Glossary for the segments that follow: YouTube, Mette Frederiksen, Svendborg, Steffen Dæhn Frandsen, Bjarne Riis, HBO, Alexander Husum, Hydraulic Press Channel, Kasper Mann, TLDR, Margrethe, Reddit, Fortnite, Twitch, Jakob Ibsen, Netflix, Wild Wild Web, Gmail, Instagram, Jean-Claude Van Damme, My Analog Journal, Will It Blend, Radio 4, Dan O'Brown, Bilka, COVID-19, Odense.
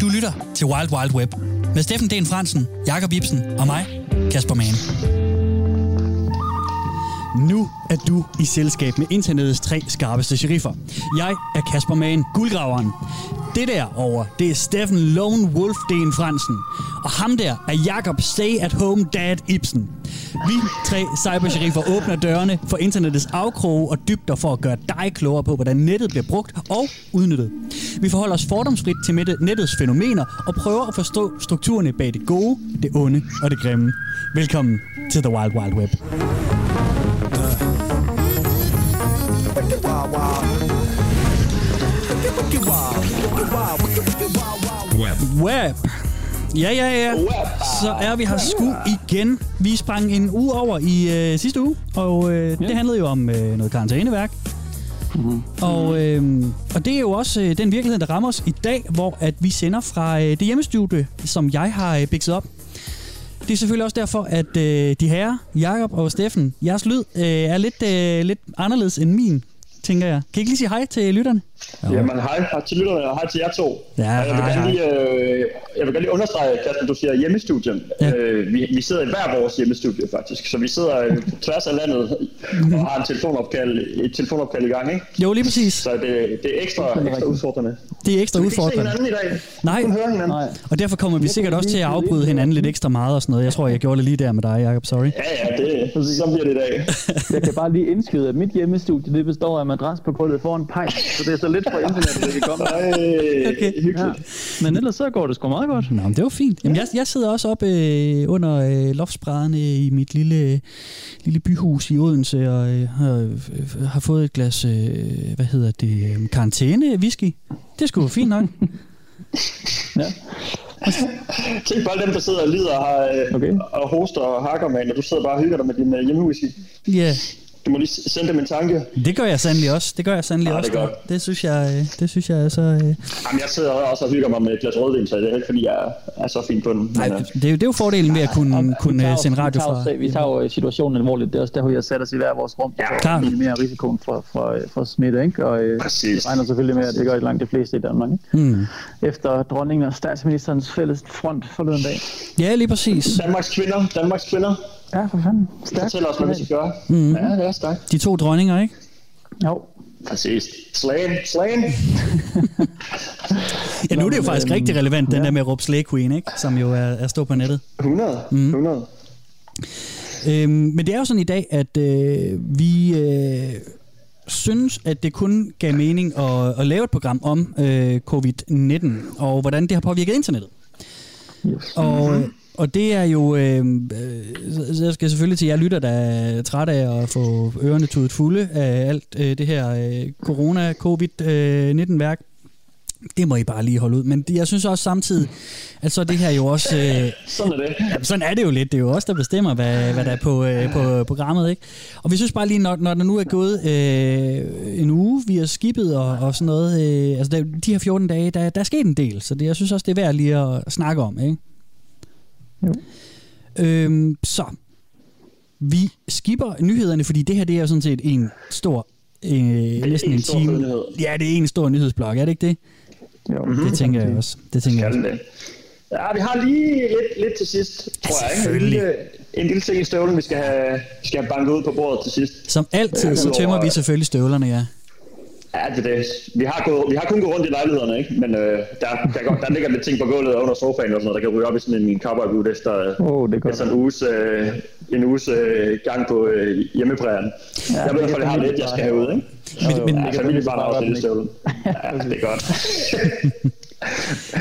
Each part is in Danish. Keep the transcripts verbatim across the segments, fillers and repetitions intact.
Du lytter til Wild Wild Web med Steffen Dæhn Frandsen, Jakob Ibsen og mig, Kasper Mann. Nu er du i selskab med internettets tre skarpeste sheriffer. Jeg er Kasper Mann, guldgraveren. Det der over, det er Steffen Lone Wolf Dæhn Frandsen. Og ham der er Jakob Stay at Home Dad Ibsen. Vi tre cybersheriffer åbner dørene for internettets afkroge og dybder for at gøre dig klogere på, hvordan nettet bliver brugt og udnyttet. Vi forholder os fordomsfrit til nettets fænomener og prøver at forstå strukturerne bag det gode, det onde og det grimme. Velkommen til The Wild Wild Web. Web. Ja, ja, ja. Så er vi her sgu igen. Vi sprang en uge over i øh, sidste uge, og øh, yeah. det handlede jo om øh, noget karantæneværk. Mm-hmm. Og, øh, og det er jo også øh, den virkelighed, der rammer os i dag, hvor at vi sender fra øh, det hjemmestudie, som jeg har øh, bikset op. Det er selvfølgelig også derfor, at øh, de herrer, Jakob og Steffen, jeres lyd øh, er lidt, øh, lidt anderledes end min, tænker jeg. Kan I ikke lige sige hej til lytterne? Jo. Jamen hej, hej til lytterne og hej til jer to. Ja, jeg, vil hej, hej. Lige, øh, jeg vil gerne lige understrege, Kasper, du siger hjemmestudien. Ja. Øh, vi, vi sidder i hver vores hjemmestudie faktisk, så vi sidder på tværs af landet og har en telefonopkald, et telefonopkald i gang, ikke? Jo, lige præcis. Så det, det er ekstra, ekstra udfordrende. Det er ekstra udfordrende. Vi kan ikke se hinanden i dag. Nej. Nej, og derfor kommer vi sikkert også til at afbryde hinanden lidt ekstra meget og sådan noget. Jeg tror, jeg gjorde det lige der med dig, Jakob. Sorry. Ja, ja, det, så bliver det i dag. Jeg kan bare lige indskyde, at mit hjemmestudie det består af madras på gulvet foran pejs, så det er lidt fra internettet, det kan komme. Okay. Hyggeligt. Ja. Men ellers så går det sgu meget godt. Nå, men det var fint. Jamen, jeg, jeg sidder også oppe øh, under øh, loftsbrædderne i mit lille, lille byhus i Odense, og øh, har, øh, har fået et glas, øh, hvad hedder det, øh, karantæne-whisky. Det skulle være fint nok. Ja. Tænk bare dem, der sidder og lider og, har, øh, okay. og hoster og hakker, man, og du sidder bare og hygger dig med din øh, hjemmewhisky. Ja. Yeah. Du må lige sende dem en tanke. Det gør jeg sandelig også. Det gør jeg sandelig ja, også. Det, det synes jeg, det synes jeg er så... Øh... Jamen, jeg sidder også og hygger mig med et glas rødvin, så det er ikke, fordi jeg er så fin på den. Nej, men, det, er jo, det er jo fordelen ved at kunne, ja, kunne tager, sende radio tager, fra... Vi tager jo situationen alvorligt. Det er også derfor, vi har sat os i hver vores rum. Ja, det minimere risikoen for, for, for smitte, ikke? Og præcis. Det regner selvfølgelig med, at det gør i langt de fleste i Danmark, ikke? Mm. Efter dronningen og statsministerens fælles front forleden dag. Ja, lige præcis. Danmarks kvinder. Danmarks kvinder. Ja, for fanden. Stærkt. Fortæl os, hvad vi skal gøre. Mm-hmm. Ja, det er stærkt. De to dronninger, ikke? Jo. Præcis. Slagen. Slagen. Ja, nu er det jo faktisk rigtig relevant, den ja. der med at råbe Slay Queen, ikke? Som jo er, er stå på nettet. hundrede Mm. hundrede Øhm, men det er jo sådan i dag, at øh, vi... Øh, synes, at det kun gav mening at, at lave et program om øh, covid nitten, og hvordan det har påvirket internettet. Yes. Og... Øh, Og det er jo, øh, øh, jeg skal selvfølgelig til jer lytter, der er træt af at få ørerne tudet fulde af alt øh, det her øh, corona, covid nitten-værk. Det må I bare lige holde ud. Men jeg synes også samtidig, at så er det her jo også... Øh, sådan er det. Jamen, sådan er det jo lidt. Det er jo også der bestemmer, hvad, hvad der er på, øh, på programmet, ikke? Og vi synes bare lige, når, når der nu er gået øh, en uge, vi har skippet og, og sådan noget. Øh, altså der, de her fjorten dage, der, der er sket en del. Så det, jeg synes også, det er værd lige at snakke om, ikke? Jo. Øhm, så vi skipper nyhederne, fordi det her det er jo sådan set en stor øh, næsten en, en stor time. Nyhed. Ja, det er en stor nyhedsblok, er det ikke det? Jo. Mm-hmm. Det tænker jeg også. Det tænker jeg. Også. Ja, vi har lige lidt, lidt til sidst, tror ja, jeg. Ikke? En lille, en lille ting i støvlen, vi skal have, skal have banket ud på bordet til sidst. Som altid, så tømmer vi selvfølgelig støvlerne, ja. Ja, det er det. Vi har, gået, vi har kun gået rundt i lejlighederne, ikke? Men øh, der, der, går, der ligger lidt ting på gulvet under sofaen og sådan noget, der kan ryge op i sådan en cowboy-boot efter, oh, efter en uges, øh, en uges øh, gang på øh, hjemmeprægeren. Ja, jeg ved i hvert fald, jeg har lidt, jeg skal have ud, ikke? Men, men, ja, familiebarn har også lidt i støvlen. Ja, det er godt.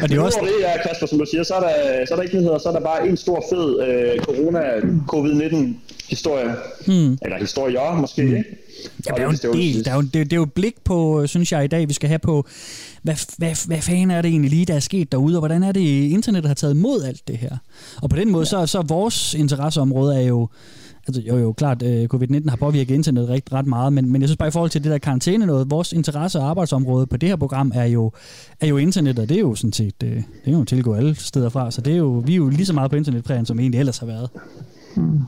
Og det er også... det, ja, Kasper, som du siger, så er der, så er der ikke nyheder, så er der bare en stor fed øh, corona-covid nitten-historie. Hmm. Eller historier, måske, hmm. ikke? Ja, der er jo en del. Der er jo, det, det er jo et blik på, synes jeg i dag, vi skal have på, hvad, hvad, hvad fanden er det egentlig lige, der er sket derude, og hvordan er det, internettet har taget imod alt det her. Og på den måde, ja. så, så vores interesseområde er jo, altså jo jo, klart, covid nitten har påvirket internettet rigtig ret meget, men, men jeg synes bare i forhold til det der karantæne noget, vores interesse- og arbejdsområde på det her program er jo, er jo internettet, og det er jo sådan set, det er jo tilgået alle steder fra, så det er jo, vi er jo lige så meget på internetprægen, som egentlig ellers har været.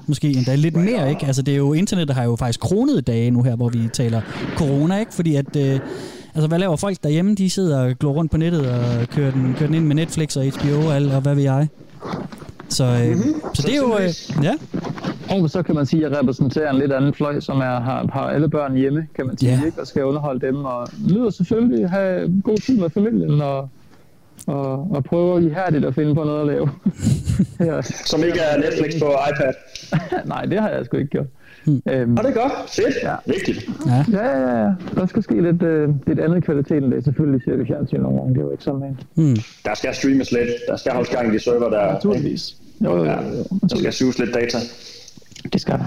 Måske endda lidt mere, ikke? Altså det er jo, internettet har jo faktisk kronet dage nu her, hvor vi taler corona, ikke? Fordi at, øh, Altså, hvad laver folk derhjemme? De sidder og glor rundt på nettet og kører den, kører den ind med Netflix og H B O og, alt, og hvad ved jeg. Så, øh, mm-hmm. så, så det er jo... Øh, ja. Og så kan man sige, at jeg repræsenterer en lidt anden fløj, som er, har, har alle børn hjemme, kan man sige, yeah. ikke? Og skal underholde dem, og lyder selvfølgelig have god tid med familien, og, og, og prøver ihærdigt at finde på noget at lave. ja. Som ikke er Netflix på iPad. Nej, det har jeg sgu ikke gjort. Hmm. Øhm, og det er godt. Fedt. Ja. Vigtigt. Ja. ja, ja, ja. Der skal ske lidt, øh, lidt andet kvalitet end det. Selvfølgelig ser vi fjernsyn nogle gange, det er jo ikke sådan en. Hmm. Der skal streames lidt. Der skal holdes gang i de server, der er endeligvis. Jo, jo, jo. Der skal suges lidt data. Det skal der.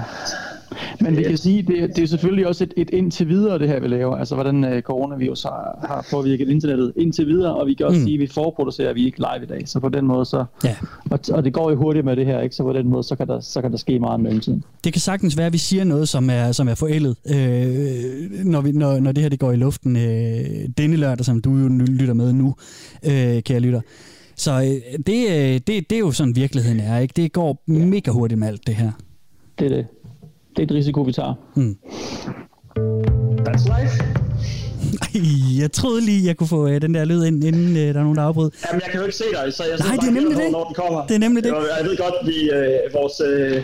Men vi kan sige, det, det er selvfølgelig også et, et indtil videre, det her vi laver. Altså hvordan øh, coronavirus har, har påvirket internettet indtil videre. Og vi kan også mm. sige, at vi forproducerer vi ikke live i dag. Så på den måde så... Ja. Og, og det går jo hurtigt med det her, ikke? Så på den måde, så kan der, så kan der ske meget mellemtiden. Det kan sagtens være, at vi siger noget, som er, som er forældet, øh, når, vi, når, når det her det går i luften. Øh, denne lørdag, som du jo lytter med nu, øh, kære lytter. Så øh, det, øh, det, det er jo sådan virkeligheden er, ikke? Det går ja. mega hurtigt med alt det her. Det er det. Det er et risiko, vi tager. Mm. That's life. Ej, jeg troede lige, jeg kunne få øh, den der lyd ind, inden øh, der er nogen, der afbrød. Jamen, jeg kan jo ikke se dig, så jeg synes, nej, det er nemlig det. Når den kommer. Det er nemlig det. Jeg ved godt, vi øh, vores... Øh,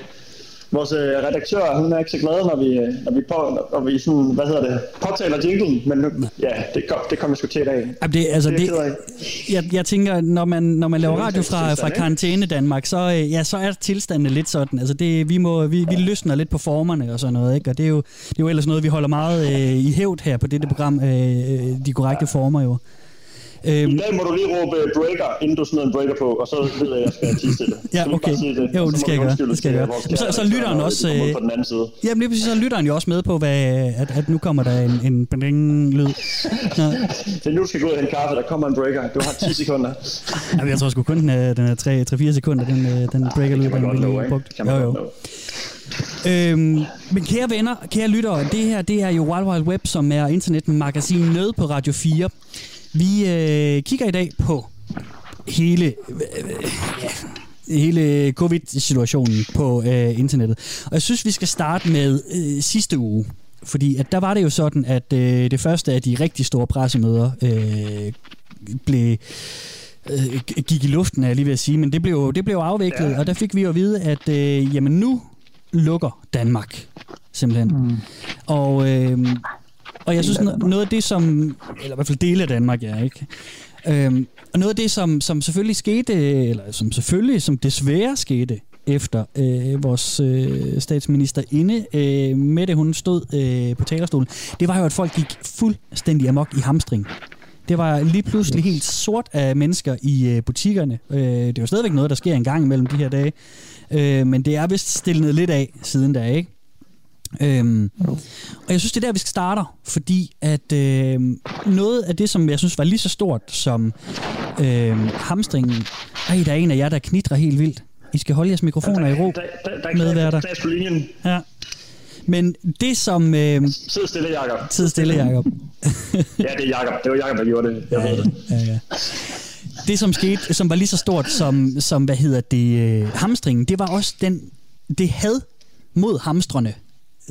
Vores redaktør, hun er ikke så glad, når vi, når vi, på, når vi sådan, hvad hedder det, påtaler jinglen, men nu, ja, det kommer det kom, vi sgu til i dag. Det, altså, det, det, jeg, jeg tænker, når man, når man laver radio fra, fra karantæne Danmark, så, ja, så er tilstanden lidt sådan. Altså, det, vi, må, vi, vi løsner lidt på formerne og sådan noget, ikke? Og det er, jo, det er jo ellers noget, vi holder meget øh, i hævd her på dette program, øh, de korrekte former jo. Øhm. I dag må du lige råbe breaker, inden du smider en breaker på, og så ved jeg, at jeg skal tige til det. Ja, okay. Det, jo, det skal jeg gøre. Det skal jeg gøre. Så, så lytteren også... Øh, på den anden side. Jamen lige præcis, så lytteren jo også med på, hvad, at, at nu kommer der en, en bling-lyd. Det er nu, du skal gå ud og hente kaffe, der kommer en breaker. Du har ti sekunder. Jamen, jeg tror sgu kun, den er, den er tre til fire sekunder, den, den ah, breaker-lyd, den vi lige brugt. Jo, jo. Øhm, men kære venner, kære lyttere, det her det er jo Wild Wild Web, som er internetmagasinet Nød på Radio fire. Vi øh, kigger i dag på hele, øh, hele covid-situationen på øh, internettet. Og jeg synes, vi skal starte med øh, sidste uge. Fordi at der var det jo sådan, at øh, det første af de rigtig store pressemøder øh, blev, øh, gik i luften, er jeg lige ved at sige. Men det blev, det blev afviklet, og der fik vi jo at vide, at øh, jamen nu lukker Danmark simpelthen. Mm. Og... Øh, Og jeg synes, noget af det, som... Eller i hvert fald dele af Danmark, ja, ikke? Øhm, og noget af det, som, som selvfølgelig skete, eller som selvfølgelig, som desværre skete, efter øh, vores øh, statsministerinde, øh, Mette, hun stod øh, på talerstolen, det var jo, at folk gik fuldstændig amok i hamstring. Det var lige pludselig helt sort af mennesker i øh, butikkerne. Øh, det er jo stadigvæk noget, der sker en gang imellem de her dage. Øh, men det er vist stillet lidt af siden da, ikke? Øhm, og jeg synes, det er der, vi skal starte, fordi at øh, noget af det, som jeg synes var lige så stort som øh, hamstringen, ej, der er en af jer, der knitrer helt vildt. I skal holde jeres mikrofoner ja, der, i ro, der, der, der, medværter. Ja. Men det som... Øh, Tid stille, Jakob. Tid stille, Jakob. ja, det er Jakob. Det var Jakob, der gjorde det. Jeg ja, ved det. Ja, ja. Det, som skete, som var lige så stort som, som hvad hedder det, øh, hamstringen, det var også den, det had mod hamstrene.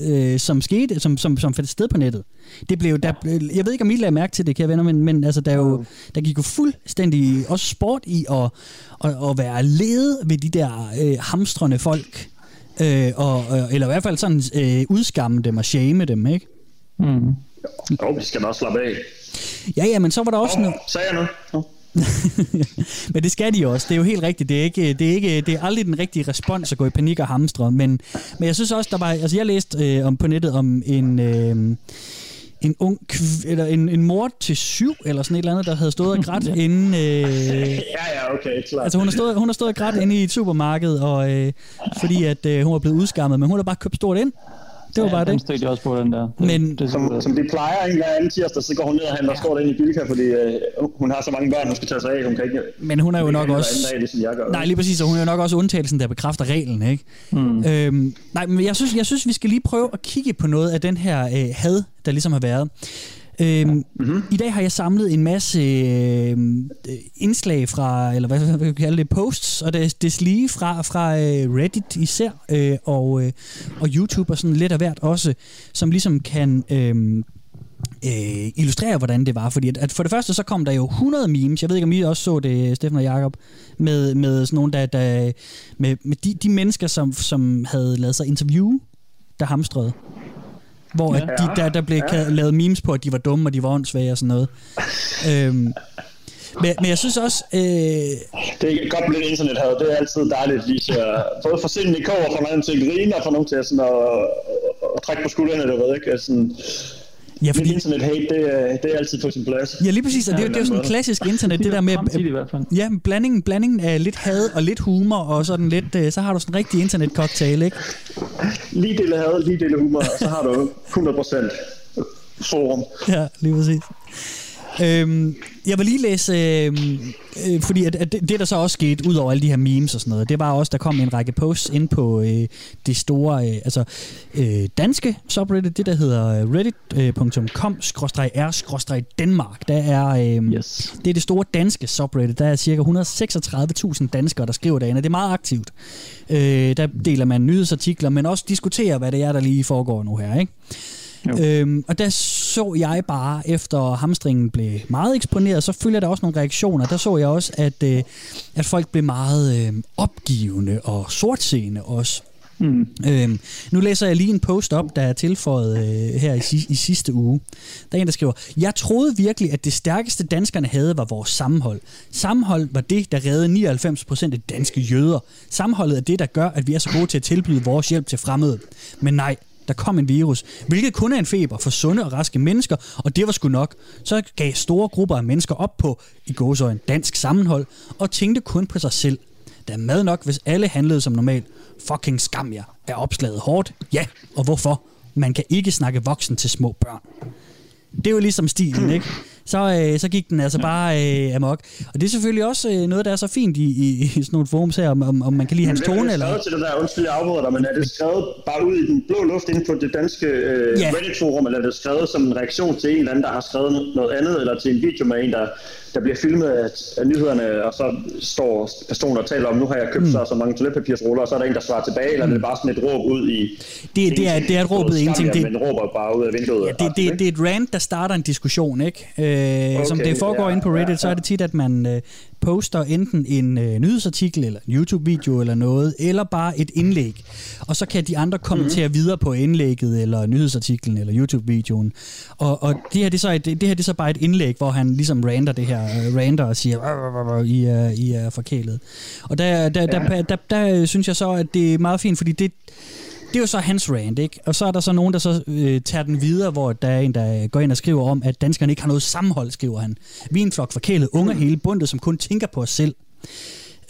Øh, som skete, som, som, som fandt sted på nettet. Det blev, der, jeg ved ikke, om I lagde mærke til det, kære venner, men, men altså, der, jo, der gik jo fuldstændig også sport i at, at, at være ledet ved de der øh, hamstrende folk, øh, og, eller i hvert fald sådan øh, udskamme dem og shame dem, ikke? Mm. Jo, vi skal da også slappe af. Ja, ja, men så var der også... Oh, noget... Sagde jeg noget? Oh. men det skal de også. Det er jo helt rigtigt. Det er ikke, det er ikke, det er aldrig den rigtige respons at gå i panik og hamstre. Men, men jeg synes også, der var, altså jeg læste øh, om på nettet om en øh, en ung kv- eller en, en mor til syv eller sådan et eller andet, der havde stået og grædt inden. Øh, ja ja okay klar. Altså hun har stået hun har stået og grædt inde i et supermarked og øh, fordi at øh, hun var blevet udskammet, men hun har bare købt stort ind. Det var ja, bare det. Stod jeg også på den der. Men, det, det som, som de plejer en eller anden tirsdag, så går hun ned og handler ja. stort ind i Bilka, fordi øh, hun har så mange børn, hun skal tage sig af, hun kan ikke. Men hun er jo hun nok også. Dag, ligesom nej, lige præcis, og hun er jo nok også undtagelsen, der bekræfter reglen, ikke? Mm. Øhm, nej, men jeg synes, jeg synes, vi skal lige prøve at kigge på noget af den her øh, had, der ligesom har været. Øhm, mm-hmm. I dag har jeg samlet en masse øh, indslag fra, eller hvad, hvad kan vi kalde det, posts og des, des lige fra, fra Reddit især, øh, og, øh, og YouTube og sådan lidt af hvert også, som ligesom kan øh, øh, illustrere, hvordan det var. Fordi at, at for det første, så kom der jo hundrede memes. Jeg ved ikke, om I også så det, Steffen og Jakob, med, med sådan nogle, der, der med, med de, de mennesker, som, som havde lavet sig interviewe, der hamstrede. Hvor ja. de, der, der blev ja. lavet memes på, at de var dumme, og de var åndssvage og sådan noget. øhm, Men, men jeg synes også... Øh... Det er godt med det internet her, det er altid dejligt lige så... Både for sindende kår, og for nogen til at grine, og for nogen til at, sådan, at, at, at trække på skuldrene, eller hvad, ikke? Sådan... Ja, fordi... Mit internet-hate, det, det er altid på sin plads. Ja, lige præcis, og det, ja, det, det er jo sådan en klassisk internet, det der med... Ja, blandingen, blandingen af lidt had og lidt humor, og sådan lidt... Så har du sådan en rigtig internet-cocktail, ikke? Lige dele had, lige dele humor, og så har du hundrede procent forum. Ja, lige præcis. Øhm, jeg vil lige læse, øhm, øh, fordi at, at det, det der så også skete ud over alle de her memes og sådan noget, det var også, der kom en række posts ind på øh, det store, øh, altså øh, danske subreddit, det der hedder reddit punktum com skråstreg r skråstreg Danmark. Der er, øh, yes. Det er det store danske subreddit, der er cirka et hundrede og seksogtredive tusind danskere, der skriver derinde, og det er meget aktivt. Øh, der deler man nyhedsartikler, men også diskuterer, hvad det er, der lige foregår nu her, ikke? Øhm, og der så jeg bare, efter hamstringen blev meget eksponeret, så følger der også nogle reaktioner. Der så jeg også, at, øh, at folk blev meget øh, opgivende og sortseende også. Mm. Øhm, nu læser jeg lige en post op, der er tilføjet øh, her i, i sidste uge. Der er en, der skriver: jeg troede virkelig, at det stærkeste danskerne havde var vores sammenhold. Sammenhold var det, der reddede nioghalvfems procent af danske jøder. Sammenholdet er det, der gør, at vi er så gode til at tilbyde vores hjælp til fremmede. Men nej, der kom en virus, hvilket kun er en feber for sunde og raske mennesker, og det var sgu nok. Så gav store grupper af mennesker op på, i gåseøjne, dansk sammenhold, og tænkte kun på sig selv. Der er mad nok, hvis alle handlede som normalt. Fucking skam jer. Er opslaget hårdt? Ja, og hvorfor? Man kan ikke snakke voksen til små børn. Det er jo ligesom stilen, ikke? Så, øh, så gik den altså bare øh, amok. Og det er selvfølgelig også øh, noget, der er så fint i, i, i sådan nogle forums her, om, om, om man kan lide hans tone. Men det er skrevet til det der, undskyld, jeg afbryder dig, men er det skrevet bare ud i den blå luft inde på det danske øh, yeah. Reddit-forum, eller er det skrevet som en reaktion til en eller anden, der har skrevet noget andet, eller til en video med en, der, der bliver filmet af, af nyhederne, og så står personer og taler om, nu har jeg købt mm. så, så mange toiletpapirsruller, og så er der en, der svarer tilbage, eller mm. er det bare sådan et råb ud i... Det, det, er, det er et råb ud i ingenting. Det, men råber bare ud af vinduet. Ja, det, det, det, det er et rant, der starter en diskussion, ikke? Okay, som det foregår ja, inde på Reddit, ja, ja. Så er det tit, at man øh, poster enten en øh, nyhedsartikel, eller en YouTube-video, eller noget, eller bare et indlæg. Og så kan de andre kommentere mm-hmm. videre på indlægget, eller nyhedsartiklen, eller YouTube-videoen. Og, og det her, det er, så et, det her det er så bare et indlæg, hvor han ligesom rander det her, øh, rander og siger, I er, I er forkælet. Og der, der, der, ja. der, der, der, der synes jeg så, at det er meget fint, fordi det... Det er jo så hans rant, ikke? Og så er der så nogen, der så øh, tager den videre, hvor der er en, der går ind og skriver om, at danskerne ikke har noget sammenhold, skriver han. Vi er en flok forkælede unge hele bundet, som kun tænker på os selv.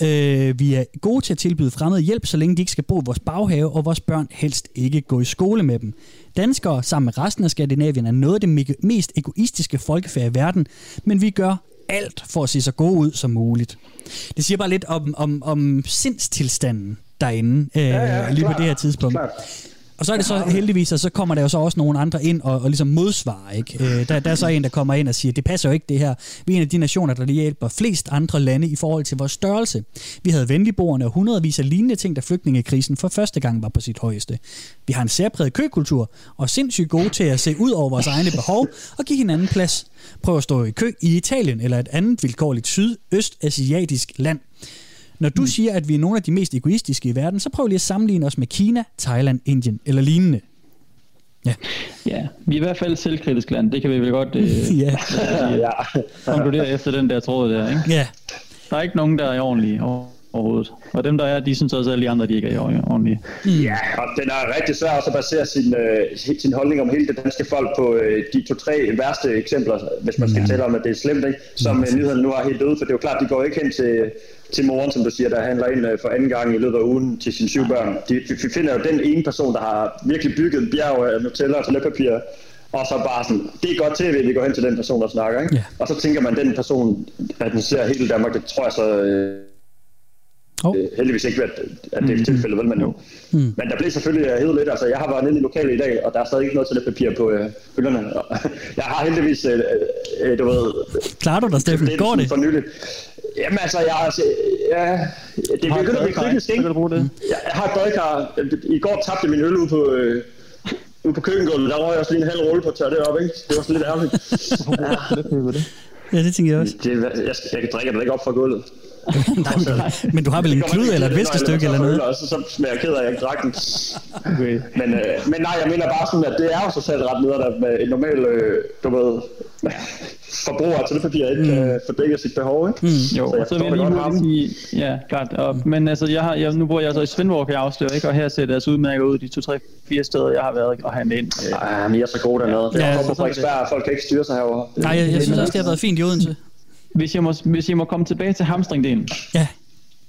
Øh, vi er gode til at tilbyde fremmede hjælp, så længe de ikke skal bo i vores baghave, og vores børn helst ikke gå i skole med dem. Danskere sammen med resten af Skandinavien er noget af det me- mest egoistiske folkefærd i verden, men vi gør alt for at se så gode ud som muligt. Det siger bare lidt om, om, om sindstilstanden derinde, øh, ja, ja, lige klar, på det her tidspunkt. Klar. Og så er det så heldigvis, og så kommer der jo så også nogle andre ind og, og ligesom modsvarer, ikke? Øh, der, der er så en, der kommer ind og siger, det passer jo ikke det her. Vi er en af de nationer, der lige hjælper flest andre lande i forhold til vores størrelse. Vi havde venligboerne og hundredvis af lignende ting, da flygtningekrisen for første gang var på sit højeste. Vi har en særpræget køkultur, og sindssygt gode til at se ud over vores egne behov og give hinanden plads. Prøv at stå i kø i Italien eller et andet vilkårligt sydøstasiatisk land. Når du siger, at vi er nogle af de mest egoistiske i verden, så prøv lige at sammenligne os med Kina, Thailand, Indien eller lignende. Ja, ja vi er i hvert fald et selvkritisk land. Det kan vi vel godt øh, ja. øh, konkludere efter den der tråd der. Ikke? Ja. Der er ikke nogen, der er ordentlige overhovedet. Og dem, der er, de synes også, at alle andre, de ikke er ordentlige. Ja, og den er rigtig svær også at basere sin, øh, sin holdning om hele det danske folk på øh, de to-tre værste eksempler, hvis man skal ja. tale om, at det er slemt, ikke? Som øh, nyhederne nu er helt ude, for det er jo klart, de går ikke hen til... til moren, som du siger, der handler ind for anden gang i løbet af ugen til sine syv børn. De, vi finder jo den ene person, der har virkelig bygget en bjerg af Nutella og toiletpapir, og så bare sådan, det er godt til, at vi går hen til den person, der snakker, ikke? Yeah. Og så tænker man, den person, at den ser hele Danmark, det tror jeg så øh, oh. heldigvis ikke, at, at det er tilfældet, vel, men jo. Mm. Men der blev selvfølgelig hævet lidt, altså jeg har været nede i lokalet i dag, og der er stadig ikke noget toiletpapir på øh, hylderne. Jeg har heldigvis, øh, øh, du ved... Klarer du dig, Steffen? Går det? Jamen altså, jeg altså, ja, det begynder at blive kritisk, ikke? Jeg har et badekar. I går tabte min øl ude på, øh, ude på køkkengulvet, der røg jeg også lige en halv rulle på at tørre det op, ikke? Det var sådan lidt ærgerligt. Ja, det tænker jeg også. Det, jeg, jeg, jeg drikker det ikke op fra gulvet. Nej, men du har vel en klude eller et viskestykke eller noget? Og så, så smager jeg ked af, at jeg ikke drak den. Okay. Men, øh, men nej, jeg mener bare sådan, at det er jo så selv ret nede, der med en normal, øh, du ved, forbruger af toiletpapir ikke mm. øh, fordækker sit behov, ikke? Mm. Jo, så, jeg så vil jeg lige hurtigt sige, ja, klart. Og, men altså, jeg har, jeg, nu bor jeg så altså i Svendborg, kan jeg afsløre, ikke? Og her ser det altså udmærket ud, de to, tre, fire steder, jeg har været og handlet ind. Ej, men jeg er så god dernede. Det er jo på Frederiksberg, og folk kan ikke styre sig herovre. Nej, jeg, jeg synes også, det har været fint i Odense. Hvis jeg, må, hvis jeg må komme tilbage til hamstringdelen. Ja.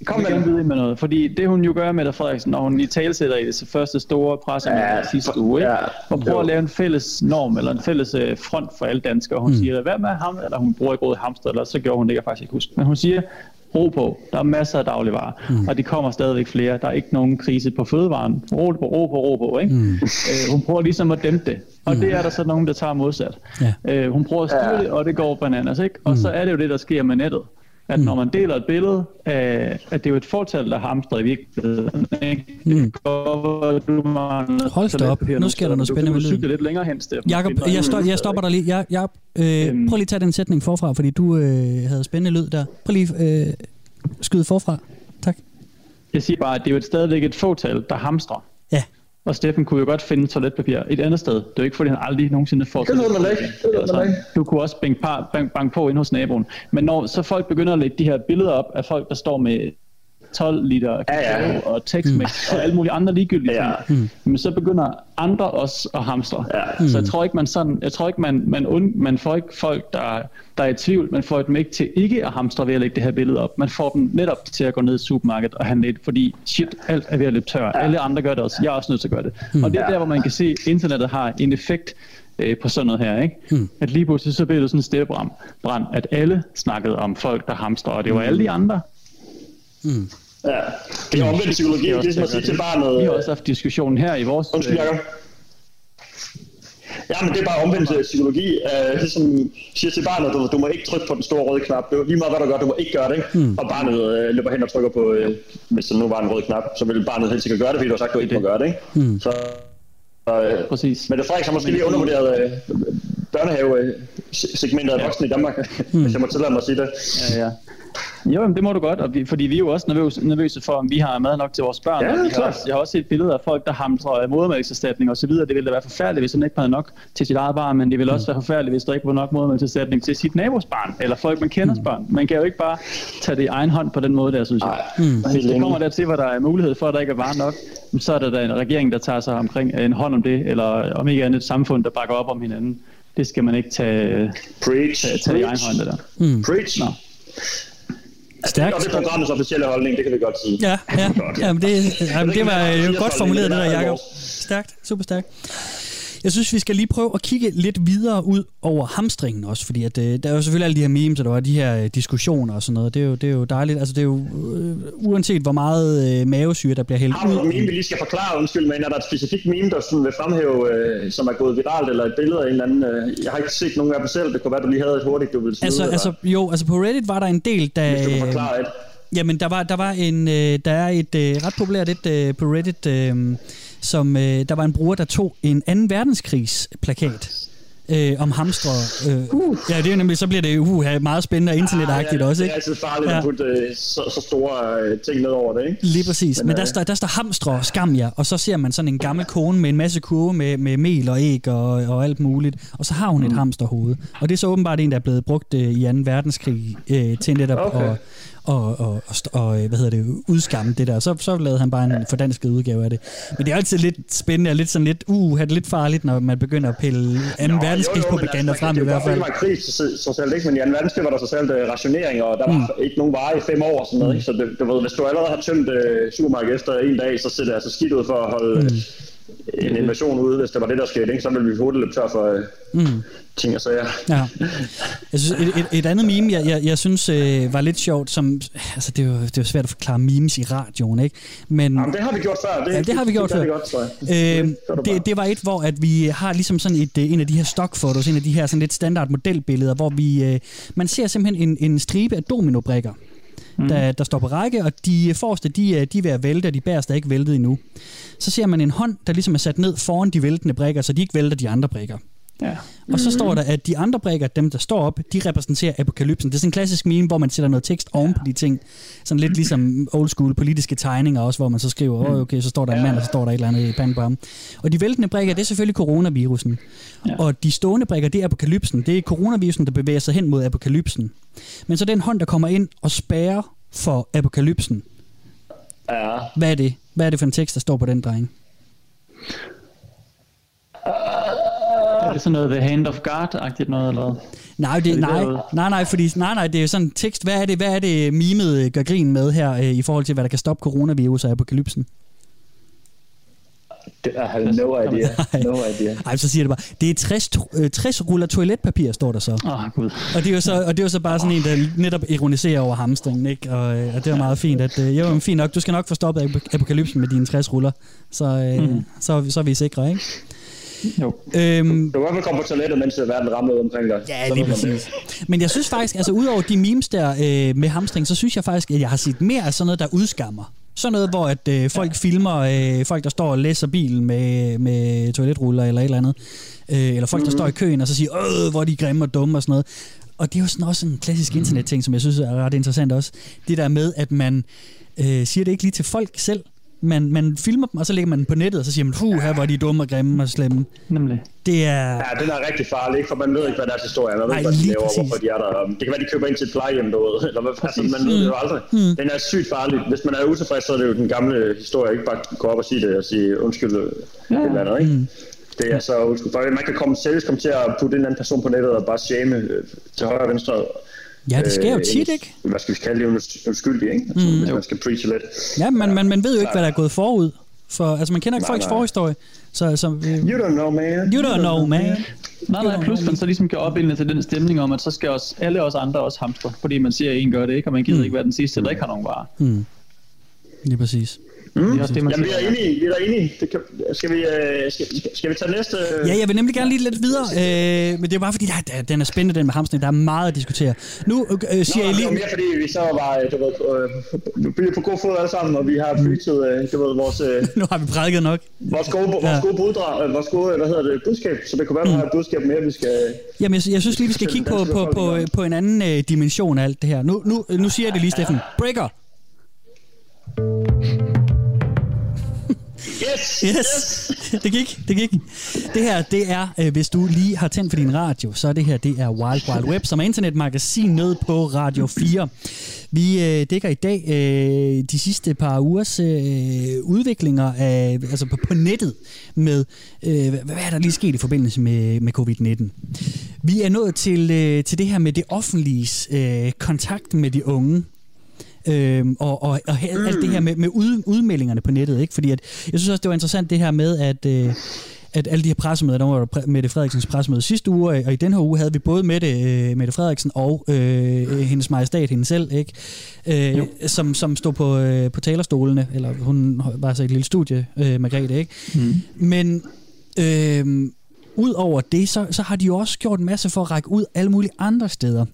Kom med det med noget, fordi det hun jo gør, Mette Frederiksen, når hun i talesætter i det første store pressemøde ja, sidste uge, ja, og prøver jo at lave en fælles norm eller en fælles øh, front for alle danskere. Hun mm. siger, hvad med ham, eller hun bruger ikke ordet hamster, eller så gjorde hun det, jeg faktisk ikke huske. Men hun siger, ro på, der er masser af dagligvarer, mm. og de kommer stadigvæk flere. Der er ikke nogen krise på fødevaren. Ro på, ro på, ro på, ikke? Mm. Øh, hun prøver ligesom at dæmpe det. Og det er der så nogen, der tager modsat. Yeah. Øh, hun prøver at styre det, og det går bananas, ikke? Og mm. så er det jo det, der sker med nettet. At når man deler et billede af, at det er jo et fortal, der hamstrer i virkeligheden, ikke? Mm. Hold da op, nu sker der noget spændende med lyden. Du kan lidt længere hen, Steffen. Jakob, jeg, stop, jeg stopper dig lige. Jeg, jeg, øh, prøv lige at tage den sætning forfra, fordi du øh, havde spændende lyd der. Prøv lige øh, skyde forfra. Tak. Jeg siger bare, at det er jo stadigvæk et fortal, der hamstrer. Ja. Og Steffen kunne jo godt finde toiletpapir et andet sted. Det er jo ikke, fordi han aldrig nogensinde får det. Det man ikke. Altså, du kunne også banke bank, bank på ind hos naboen. Men når så folk begynder at lægge de her billeder op af folk, der står med tolv liter kakao ja, ja. og Tex-Mex og alle mulige andre ligegyldige ja, ja. ting, men så begynder andre også at hamstre. Ja. Så jeg tror ikke, man sådan, jeg tror ikke, man, man, und, man får ikke folk, der, der er i tvivl, man får dem ikke til ikke at hamstre ved at lægge det her billede op. Man får dem netop til at gå ned i supermarkedet og handle lidt, fordi shit, alt er ved at løbe tør. Ja. Alle andre gør det også. Jeg er også nødt til at gøre det. Mm. Og det er der, hvor man kan se, at internettet har en effekt på sådan noget her, ikke? Mm. At lige pludselig så blev det sådan en steppebrand, at alle snakkede om folk, der hamstrer, og det var alle de andre. Mm. Ja, det er jo omvendt psykologi, det er ligesom at sige til barnet. Vi har også haft diskussionen her i vores... Undskyld, Jakob. Ja, men det er bare omvendt psykologi. Uh, det som siger til barnet, du, du må ikke trykke på den store røde knap. Det er lige meget, hvad du gør, du må ikke gøre det, ikke? Mm. Og barnet uh, løber hen og trykker på, uh, hvis der nu var en rød knap, så ville barnet helt sikkert gøre det, fordi du har sagt, du ikke må gøre det, ikke? Mm. Så, uh, præcis. Men det er Frederik, som måske lige undervurderet uh, børnehave-segmentet af voksne i Danmark, mm. hvis jeg må tillade mig at sige det. Ja, ja. Jo, det må du godt, og vi, fordi vi er jo også nervøse, nervøse for, om vi har mad nok til vores børn. Ja, vi har også, jeg har også set billeder af folk, der hamstrer modermælkserstatning og så videre. Det ville da være forfærdeligt, hvis man ikke havde nok til sit eget barn, men det ville også være forfærdeligt, hvis der ikke var nok modermælkserstatning til sit nabos barn, eller folk, man kender mm. børn. Man kan jo ikke bare tage det i egen hånd på den måde der, synes jeg. Mm. Hvis det kommer dertil, hvor der er mulighed for, at der ikke er varer nok, så er der, der en regering, der tager sig omkring en hånd om det, eller om ikke andet et samfund, der bakker op om hinanden. Det skal man ikke tage, Preach. tage, tage Preach. i egen hånd, det der. Mm. Preach. Nå. Stærkt. Og det er programmets officielle holdning, det kan vi godt sige. Ja, ja. Jamen det, jamen det var jo godt formuleret, det der, Jakob. Stærkt, super stærkt. Jeg synes, vi skal lige prøve at kigge lidt videre ud over hamstringen også, fordi at, øh, der er jo selvfølgelig alle de her memes, og der var de her øh, diskussioner og sådan noget. Det er jo, det er jo dejligt. Altså, det er jo øh, uanset, hvor meget øh, mavesyre, der bliver hældt ud. Har du noget meme, vi lige skal forklare? Undskyld, men er der et specifikt meme, der sådan vil fremhæve, øh, som er gået viralt, eller et billede af en eller anden? Øh, jeg har ikke set nogen af dem selv. Det kunne være, du lige havde et hurtigt, du ville smide. Altså, altså, jo, altså på Reddit var der en del, der... Hvis du kunne forklare et. Jamen, der var, der var en... Øh, der er et øh, ret populært et øh, på Reddit... Øh, som øh, der var en bruger, der tog en anden verdenskrigsplakat øh, om hamstre. Øh. Uh. Ja, det er jo nemlig, så bliver det uh, meget spændende og internetagtigt ah, ja, også, ikke? Det er altid farligt ja. at putte øh, så, så store øh, ting ned over det, ikke? Lige præcis. Men, Men øh. der, står, der står hamstre og skam jer, og så ser man sådan en gammel kone med en masse kurve med, med mel og æg og, og alt muligt, og så har hun mm. et hamsterhoved. Og det er så åbenbart en, der er blevet brugt øh, i anden verdenskrig øh, til netop okay. og Og, og, og, og hvad hedder det, udskamme det der. Så, så lavede han bare en fordansket udgave af det. Men det er altid lidt spændende og lidt sådan lidt, uh, det lidt farligt, når man begynder at pille anden verdenskrigs-propaganda altså, frem i hvert fald. Det var krig, så selv ikke, men i anden verdenskrig var der så selv uh, rationeringer, og der var mm. ikke nogen varer i fem år og sådan noget. Ikke? Så det, du ved, hvis du allerede har tømt uh, supermarkedet efter en dag, så ser det altså skidt ud for at holde mm. en invasion ude, hvis det var det, der skete. Ikke? Så ville vi hurtigt løbe tør for... Uh, mm. ting så ja. ja. Jeg synes et, et, et andet meme, jeg, jeg, jeg synes øh, var lidt sjovt, som altså det er, jo, det er jo svært at forklare memes i radioen, ikke? Men jamen, det har vi gjort før. Det, ja, det har vi gjort det, før. Det, godt, øh, det, det, det var et, hvor at vi har ligesom sådan et en af de her stockfotos, en af de her sådan lidt standard modelbilleder, hvor vi øh, man ser simpelthen en, en stribe af dominobrikker. mm. der, der står på række, og de forreste, de, de er ved at vælte, og de bagerste er ikke væltet endnu. Så ser man en hånd, der ligesom er sat ned foran de væltende brikker, så de ikke vælter de andre brikker. Ja. Mm. Og så står der, at de andre brikker, dem der står op, de repræsenterer apokalypsen. Det er sådan en klassisk meme, hvor man sætter noget tekst oven på de ting. Sådan lidt ligesom old school politiske tegninger også, hvor man så skriver, åh, okay, så står der en mand, og så står der et eller andet i pandebam. Og de væltende brikker, det er selvfølgelig coronavirusen. Ja. Og de stående brikker, det er apokalypsen. Det er coronavirusen, der bevæger sig hen mod apokalypsen. Men så den hånd, der kommer ind og spærrer for apokalypsen. Ja. Hvad er det? Hvad er det for en tekst, der står på den dreng? Er det sådan noget The Hand of God-agtigt noget eller noget? Nej, det, nej, nej, nej, fordi, nej, nej, det er jo sådan en tekst. Hvad er det, hvad er det mimet gør grin med her, øh, i forhold til, hvad der kan stoppe coronavirus og apokalypsen? Det er, I have no idea. No idea. Ej, så siger det bare, det er tres, tres ruller toiletpapir, står der så. Oh, Gud. Og det er jo så, og det er så bare sådan en, der netop ironiserer over hamstringen, ikke? Og, og det er meget fint, at øh, jo, fint nok, du skal nok få stoppet apokalypsen med dine tres ruller, så, øh, mm. så, så, så er vi sikre, ikke? Jo. Øhm, du kan i hvert fald komme på toilettet, mens verden rammer ud omkring dig. Ja, lige præcis. Men jeg synes faktisk, altså udover de memes der øh, med hamstring, så synes jeg faktisk, at jeg har set mere af sådan noget, der udskammer. Sådan noget, hvor at, øh, folk ja. filmer øh, folk, der står og læser bilen med, med toiletruller eller et eller andet. Øh, eller folk, der mm-hmm. står i køen og så siger, øh, hvor er de grimme og dumme og sådan noget. Og det er jo sådan også en klassisk internetting, som jeg synes er ret interessant også. Det der med, at man øh, siger det ikke lige til folk selv. Man, man filmer dem, og så lægger man dem på nettet, og så siger man, hu, her var de dumme og grimme og slemme. Nemlig. Det er... Ja, det er rigtig farligt, ikke? For man ved ikke, hvad deres historie er. Man ved ikke, hvad de laver, hvorfor de er der. Det kan være, de køber ind til et plejehjem derude, eller hvad fanden, altså, man mm. ved det jo aldrig. Mm. Den er sygt farlig. Hvis man er utilfreds, så er det jo den gamle historie, ikke bare gå op og sige det, og sige undskyld, ja. Eller andet, ikke? Mm. Det er så undskyld. Man kan komme, seriøst komme til at putte en eller anden person på nettet, og bare shame øh, til højre og venstre. Ja, det sker jo tit, ikke? Hvad skal vi kalde det? Uskyldig, ikke? Altså, mm. hvis man skal preache lidt. Ja, men man, man ved jo ikke, hvad der er gået forud. For, altså, man kender ikke nej, folks nej. forhistorie. Så, så, you don't know, man. You don't know, man. Nej, nej, plus man så ligesom kan opildne til den stemning om, at så skal også, alle os andre også hamstre, fordi man siger, at en gør det ikke, og man gider mm. ikke være den sidste, der ikke har nogen varer. Mm. Det er præcis. Mm. Det er også det, man jamen, vi er enige, vi er enige. Det kan, skal, vi, øh, skal, skal vi tage næste? Øh? Ja, jeg vil nemlig gerne lige lidt videre, øh, men det er bare fordi, der, den er spændende, den med hamstring, der er meget at diskutere. Nu øh, siger jeg lige... Nå, det er mere fordi, vi så var øh, på god fod alle sammen, og vi har flyttet øh, du ved, vores... Øh, nu har vi prædiket nok. Vores gode, vores ja. gode, buddrag, øh, vores gode hvad hedder det, budskab, så det kunne være, at vi har et budskab mere, vi skal... Jamen, jeg, jeg synes lige, vi skal kigge på, på, på, på en anden øh, dimension af alt det her. Nu, nu, nu siger jeg det lige, Steffen. Breaker! Yes, yes. yes. Det gik, det gik. Det her, det er, øh, hvis du lige har tændt for din radio, så er det her, det er Wild Wild Web, som er internetmagasinet på Radio fire. Vi øh, dækker i dag øh, de sidste par ugers øh, udviklinger af, altså på, på nettet med, øh, hvad er der lige sket i forbindelse med, med covid nitten. Vi er nået til, øh, til det her med det offentliges øh, kontakt med de unge. Øhm, og, og, og alt det her med, med ud, udmeldingerne på nettet, ikke? Fordi at, jeg synes også, det var interessant det her med, at, øh, at alle de her pressemøder, der var der Mette Frederiksens pressemøde sidste uge, og i den her uge havde vi både Mette, øh, Mette Frederiksen og øh, hendes majestæt, hende selv, ikke? Øh, som, som stod på, øh, på talerstolene, eller hun var så i et lille studie, øh, Margrethe, ikke? Mm. Men... Øh, ud over det, så, så har de jo også gjort en masse for at række ud alle mulige andre steder.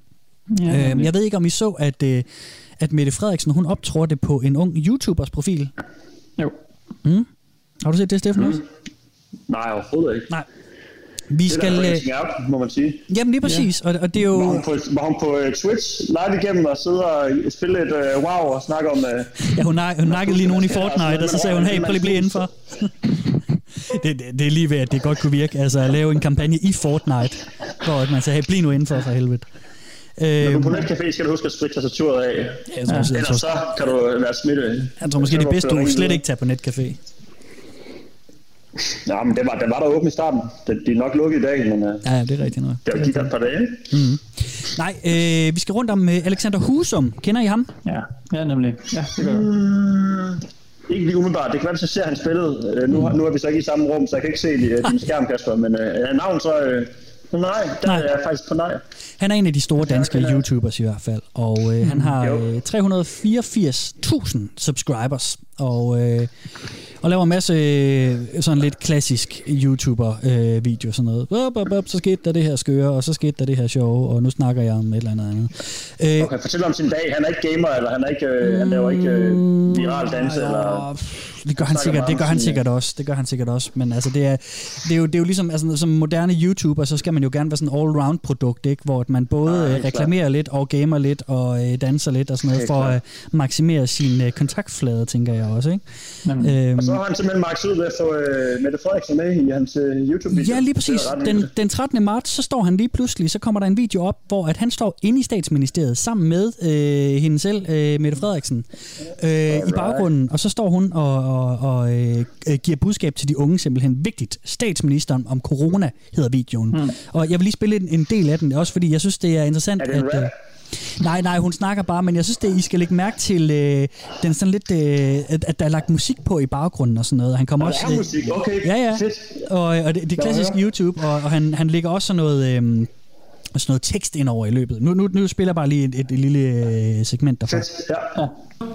Ja, øhm, jeg ved ikke, om I så, at... Øh, at Mette Frederiksen, hun optrådte på en ung YouTubers profil. Jo. Mm. Har du set det, Steffen? Mm. Nej, overhovedet ikke. Nej. Vi det skal... der er skærp, må man sige. Jamen lige præcis, ja. og, og det er jo... Var hun på, var hun på uh, Twitch live igennem og sidder og spiller et uh, wow og snakker om... Uh, ja, hun, na- hun nakkede lige nogen i Fortnite, og, og så sagde hun, hey, prøv lige blive indenfor. det, det, det er lige ved, at det godt kunne virke, altså at lave en kampagne i Fortnite, hvor man sagde, hey, bliv nu indenfor for helvede. Når du er på netcafé, skal du huske at strikke tastaturet af. Ja, jeg tror, ja. Måske, ellers så kan du være smittet. Jeg tror måske, det er bedst, du slet ikke tager på netcafé. Ja, men det var, det var der åbent i starten. Det, det er nok lukket i dag, men ja, det er rigtigt nok. Det har gik et par dage. Mm-hmm. Nej, øh, vi skal rundt om øh, Alexander Husum. Kender I ham? Ja, ja nemlig. Ja, det gør jeg. Mm. Ikke lige umiddelbart. Det kan være, så ser hans billede. Øh, nu, mm. nu er vi så ikke i samme rum, så jeg kan ikke se øh, din skærm, Kasper. Men øh, navn så... Øh, Nej, der nej. er jeg faktisk på nej. Han er en af de store danske ja, YouTubers i hvert fald, og øh, mm, han har øh, tre hundrede og fireogfirs tusind subscribers, og, øh, og laver en masse sådan lidt klassisk YouTuber-video, øh, sådan noget. Bop, bop, bop, så skete der det her skøre, og så skete der det her sjove, og nu snakker jeg om et eller andet andet. Øh, okay, fortæl om sin dag. Han er ikke gamer, eller han, er ikke, øh, han laver ikke øh, viral dans, ja, eller... Det gør han sikkert, det gør han sikkert også, det gør han sikkert også, men altså det er, det er jo, det er jo ligesom, altså som moderne YouTuber, så skal man jo gerne være sådan en all-round produkt, ikke? Hvor man både ah, reklamerer klar. lidt og gamer lidt og øh, danser lidt og sådan noget, helt for klar. at maksimere sin øh, kontaktflade, tænker jeg også, ikke? Mm. Øhm, og så har han simpelthen markeret ud ved at få øh, Mette Frederiksen med i hans øh, YouTube-video. Ja, lige præcis. Den, den trettende marts, så står han lige pludselig, så kommer der en video op, hvor at han står inde i Statsministeriet sammen med øh, hende selv, øh, Mette Frederiksen, øh, i baggrunden, og så står hun og og, og øh, giver budskab til de unge, simpelthen vigtigt. Statsministeren om corona hedder videoen. Mm. Og jeg vil lige spille en, en del af den, også fordi jeg synes, det er interessant. Er det at, øh, nej, nej, hun snakker bare, men jeg synes, det, I skal lægge mærke til øh, den sådan lidt, øh, at, at der er lagt musik på i baggrunden og sådan noget. Han kommer og også, der er musik, okay. Ja, ja. Og, og det, det er klassisk YouTube, og, og han, han lægger også sådan noget... Øh, og sådan noget tekst indover i løbet. Nu, nu, nu spiller jeg bare lige et, et, et lille segment derfra. Ja. Ja.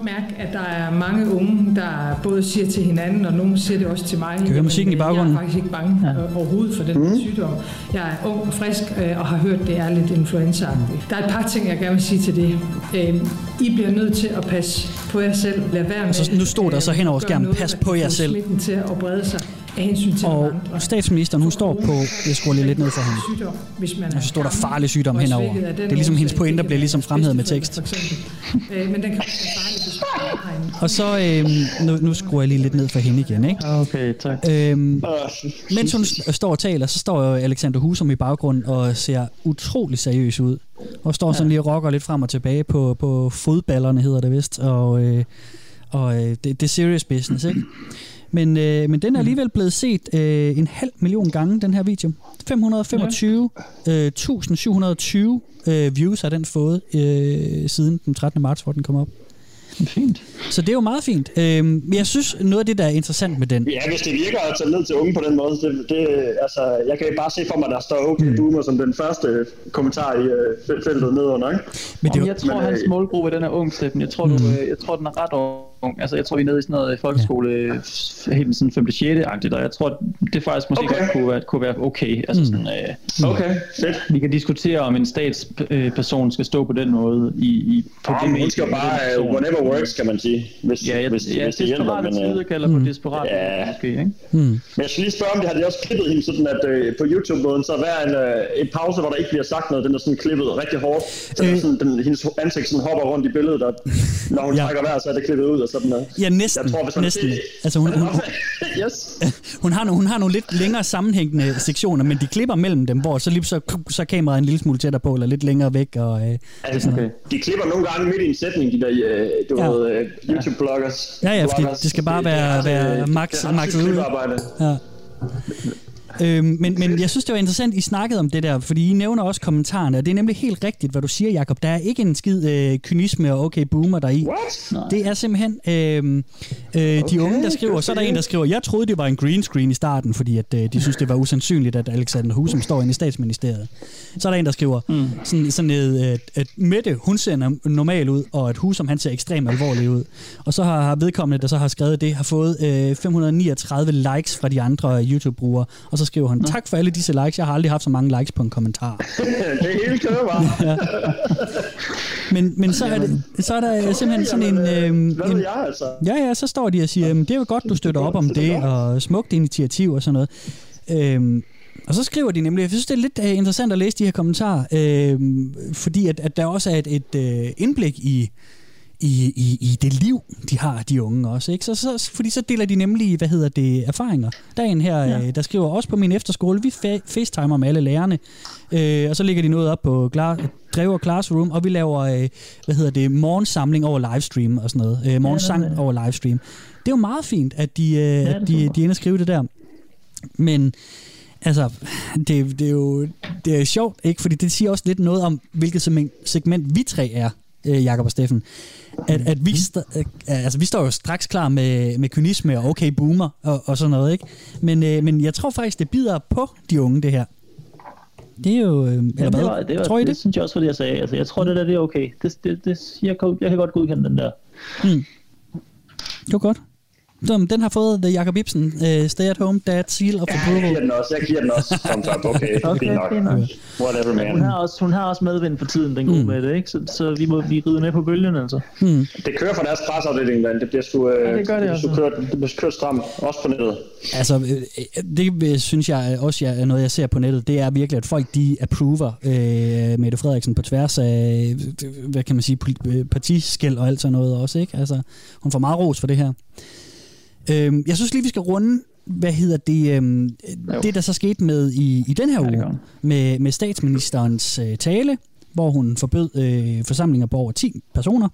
Mærk, at der er mange unge, der både siger til hinanden, og nogen siger det også til mig. Kan du høre musikken i baggrunden? Jeg er faktisk ikke bange ja. overhovedet for den mm. sygdom. Jeg er ung og frisk, og har hørt, det er lidt influenza-agtigt. Der er et par ting, jeg gerne vil sige til det. I bliver nødt til at passe på jer selv. Lad være med, altså, nu stod der så hen over skærmen, pas på jer selv. Smitten til at brede sig. Og statsministeren, hun står på, jeg skruer lige lidt ned for hende, og så står der farlig sygdom henover. Det er ligesom hendes pointe, der bliver ligesom fremhævet med tekst. Og så, øhm, nu, nu skruer jeg lige lidt ned for hende igen, ikke? Okay, tak. Øhm, mens hun står og taler, så står Alexander Husum i baggrunden og ser utrolig seriøs ud. Og står sådan lige og rocker lidt frem og tilbage på, på fodballerne, hedder det vist, og, øh, og det, det er serious business, ikke? Men, øh, men den er alligevel blevet set øh, en halv million gange, den her video. fem hundrede femogtyve tusind syv hundrede og tyve øh, øh, views har den fået øh, siden den trettende marts, hvor den kom op. Fint. Så det er jo meget fint. Øhm, jeg synes, noget af det, der er interessant med den... Ja, hvis det virker at tage ned til unge på den måde, det, det, altså, jeg kan bare se for mig, der står okay mm. boomer som den første kommentar i øh, feltet nedenunder, ikke? Men det, jeg tror, men, hans målgruppe, den er ung, Steffen. Jeg tror, mm. du, jeg tror, den er ret ung. Altså, jeg tror, vi er nede i sådan noget folkeskole, ja. helt sådan femte sjette-agtigt, og jeg tror, det faktisk måske okay. godt kunne være, kunne være okay. Altså, mm. sådan, øh, okay, fedt. Vi kan diskutere, om en statsperson skal stå på den måde i... i på ja, det man skal bare uh, whatever works, kan man sige. Hvis, ja, jeg, hvis, ja, hvis det hjælper, men... Tider, kalder mm. på desperat, ja, måske, ikke? Mm. Men jeg skal lige spørge om det, har det også klippet hende sådan, at øh, på YouTube-måden, så er hver en, øh, en pause, hvor der ikke bliver sagt noget, den er sådan klippet rigtig hårdt. Så øh. sådan, den, hendes ansigt sådan hopper rundt i billedet, og når hun ja. trækker vejret, så er det klippet ud og sådan noget. Ja, næsten. Jeg tror, hvis hun næsten. Det, altså, hun, hun, hun, yes. hun, har nogle, hun har nogle lidt længere sammenhængende sektioner, men de klipper mellem dem, hvor så lige så, så kameraet en lille smule tættere på, eller lidt længere væk. Og, øh, altså, okay. De klipper nogle gange midt i en sætning, de der... Øh, du ja. ved, YouTube-bloggers. Ja, ja, fordi det skal bare være, være max ud. Ja. Øhm, men, men jeg synes, det var interessant, I snakkede om det der, fordi I nævner også kommentarerne, og det er nemlig helt rigtigt, hvad du siger, Jakob. Der er ikke en skid øh, kynisme og okay boomer deri. What? Det er simpelthen øh, øh, de okay, unge, der skriver, og så er der en, der skriver, jeg troede, det var en green screen i starten, fordi at, øh, de synes, det var usandsynligt, at Alexander Husum står inde i Statsministeriet. Så er der en, der skriver, mm. sådan, sådan et, øh, at Mette, hun ser normal ud, og at Husum, han ser ekstremt alvorlig ud. Og så har vedkommende, der så har skrevet det, har fået øh, fem hundrede niogtredive likes fra de andre YouTube-brugere, og så skriver han, tak for alle disse likes, jeg har aldrig haft så mange likes på en kommentar. Det er helt køber. Ja. Men, men så, er det, så er der simpelthen sådan en... Øh, Hvad ved jeg altså? Ja, ja, så står de og siger, det er jo godt, du støtter op om det, og smukt initiativ og sådan noget. Øhm, og så skriver de nemlig, jeg synes, det er lidt uh, interessant at læse de her kommentarer, øh, fordi at, at der også er et, et uh, indblik i... I, i, i det liv, de har, de unge også, ikke? Så, så, fordi så deler de nemlig, hvad hedder det, erfaringer. Der er en her, ja. øh, der skriver, også på min efterskole, vi fa- facetimer med alle lærerne, øh, og så ligger de noget op på gla- Drever Classroom, og vi laver, øh, hvad hedder det, morgensamling over livestream og sådan noget, øh, morgensang ja, det det. over livestream. Det er jo meget fint, at de, øh, ja, at de, de ender og skriver det der, men... Altså, det, det er jo det er sjovt, ikke? Fordi det siger også lidt noget om, hvilket segment vi tre er, Jakob og Steffen, at, at vi, st- altså, vi står jo straks klar med, med kynisme og okay boomer og, og sådan noget, ikke? Men, øh, men jeg tror faktisk, det bider på de unge, det her. Det er jo... Øh, eller ja, det var, det var, tror I det? Det synes jeg også, fordi jeg sagde. Altså, jeg tror, det der det er okay. Det, det, det, jeg, kan, jeg kan godt godkende den der. Mm. Det var godt. som den har fået The Jakob Ibsen uh, Stay at Home Dad Seal of Approval. Ja, jeg giver den også. Jeg giver den også. Sometimes. Okay, okay, fint nok. Fint. Whatever, man. Hun har også, hun har også medvind for tiden, den gode mm. med det, ikke? Så, så vi må blive ridet med på bølgen, altså. Mm. Det kører fra deres presseafdeling, men det bliver sgu øh, ja, det det, det altså. kørt, det bliver kørt stramt, også på nettet. Altså, det synes jeg også er noget, jeg ser på nettet. Det er virkelig, at folk de approver øh, Mette Frederiksen på tværs af, hvad kan man sige, partiskel og alt sådan noget også, ikke? Altså, hun får meget ros for det her. Øhm, jeg synes lige, vi skal runde, hvad hedder det, øhm, det der så skete med i, i den her uge, med, med statsministerens øh, tale, hvor hun forbød øh, forsamlinger på over ti personer,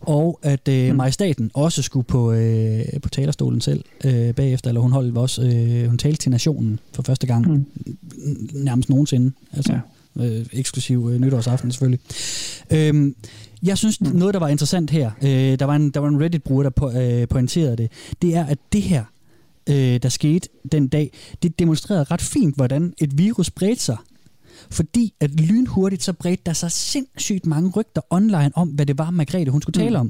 og at øh, hmm. majestaten også skulle på, øh, på talerstolen selv øh, bagefter, eller hun holdt også, øh, hun talte til nationen for første gang, hmm. nærmest nogensinde, altså ja. øh, eksklusiv øh, nytårsaften selvfølgelig. Øhm, Jeg synes, noget, der var interessant her, øh, der var en, der var en Reddit-bruger, der po- øh, pointerede det, det er, at det her, øh, der skete den dag, det demonstrerede ret fint, hvordan et virus bredte sig. Fordi at lynhurtigt så bredte der sig sindssygt mange rygter online om, hvad det var, Margrethe, hun skulle tale om.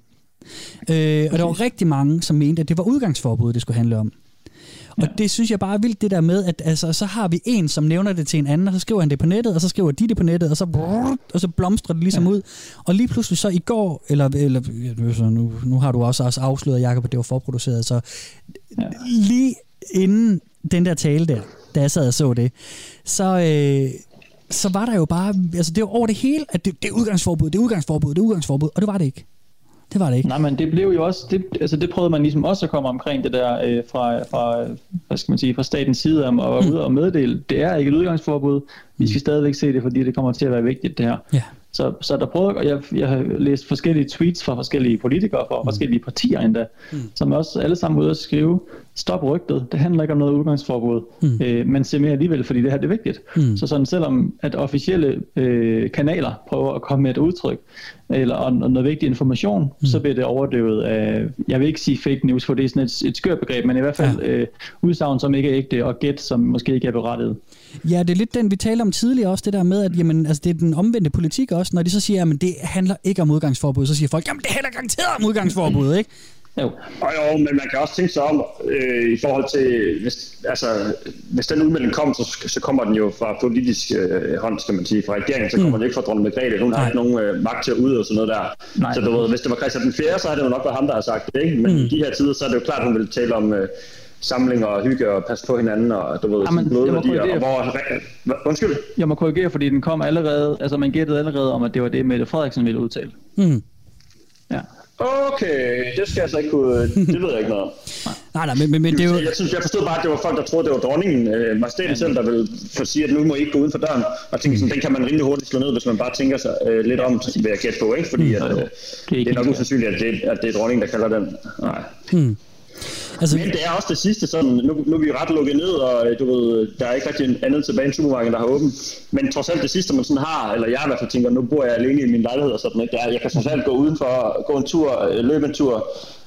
Mm. Øh, og der var rigtig mange, som mente, at det var udgangsforbud, det skulle handle om. Ja. Og det synes jeg bare er vildt, det der med, at altså, så har vi en, som nævner det til en anden, og så skriver han det på nettet, og så skriver de det på nettet, og så, brrr, og så blomstrer det ligesom ja. ud. Og lige pludselig så i går, eller, eller ja, nu, nu har du også, også afsløret, Jakob, at det var forproduceret, så ja. lige inden den der tale der, da jeg sad og så det, så, øh, så var der jo bare, altså det var over det hele, at det, det er udgangsforbud, det er udgangsforbud, det er udgangsforbud, og det var det ikke. Det var det ikke. Nej, men det blev jo også, det, altså det prøvede man ligesom også at komme omkring det der øh, fra, fra, hvad skal man sige, fra statens side om at mm. ud og meddele. Det er ikke et udgangsforbud. Vi skal stadigvæk se det, fordi det kommer til at være vigtigt det her. Yeah. Så, så der prøvede, og jeg, jeg har læst forskellige tweets fra forskellige politikere, fra mm. forskellige partier endda, mm. som også alle sammen ude at skrive, stop rygtet, det handler ikke om noget udgangsforbud, mm. øh, men se mere alligevel, fordi det her det er vigtigt. Mm. Så sådan selvom at officielle øh, kanaler prøver at komme med et udtryk, eller og, og noget vigtig information, mm. så bliver det overdøvet af, jeg vil ikke sige fake news, for det er sådan et, et skørt begreb, men i hvert fald ja. øh, udsagn, som ikke er ægte, og gæt, som måske ikke er berettiget. Ja, det er lidt den, vi talte om tidligere også, det der med, at jamen, altså, det er den omvendte politik også, når de så siger, at det handler ikke om udgangsforbud, så siger folk, jamen det handler garanteret om udgangsforbud, ikke? Jo. Og jo, men man kan også tænke sig om, øh, i forhold til, hvis, altså, hvis den udmelding kom, så, så kommer den jo fra politisk øh, hånd, skal man sige, fra regeringen, så kommer mm. den ikke fra dronning Margrethe, hun Nej. har ikke nogen øh, magt til at udøve og sådan noget der. Nej. Så du ved, hvis det var Christian den fjerde, så havde det jo nok været ham, der har sagt det, ikke? Men mm. i de her tider, så er det jo klart, hun ville tale om øh, samlinger og hygge og passe på hinanden, og du ved, sådan noget værdier, og hvor... Undskyld? Jeg må korrigere, fordi den kom allerede, altså man gættede allerede om, at det var det, Mette Frederiksen ville udtale. Mm. Ja. Okay, det skal jeg så ikke kunne... Det ved jeg ikke noget. Nej, nej, men, men, men det var... Jeg, synes, jeg forstod bare, at det var folk, der troede, det var dronningen. Øh, Majestæten selv, der ville sige, at nu må I ikke gå uden for døren. Og tænke sådan, den kan man rimelig hurtigt slå ned, hvis man bare tænker sig øh, lidt om, hvad jeg gætter på, ikke? Fordi at, øh, det er nok usandsynligt, at det, at det er dronningen, der kalder den. Nej. Hmm. Altså, men det er også det sidste sådan, nu, nu er vi ret lukket ned, og du ved, der er ikke rigtig andet tilbage end supermarkedet, der har åbent. Men trods alt det sidste, man sådan har, eller jeg i hvert fald tænker, nu bor jeg alene i min lejlighed og sådan, ikke? Jeg kan trods alt gå udenfor, gå en tur, løbe en tur,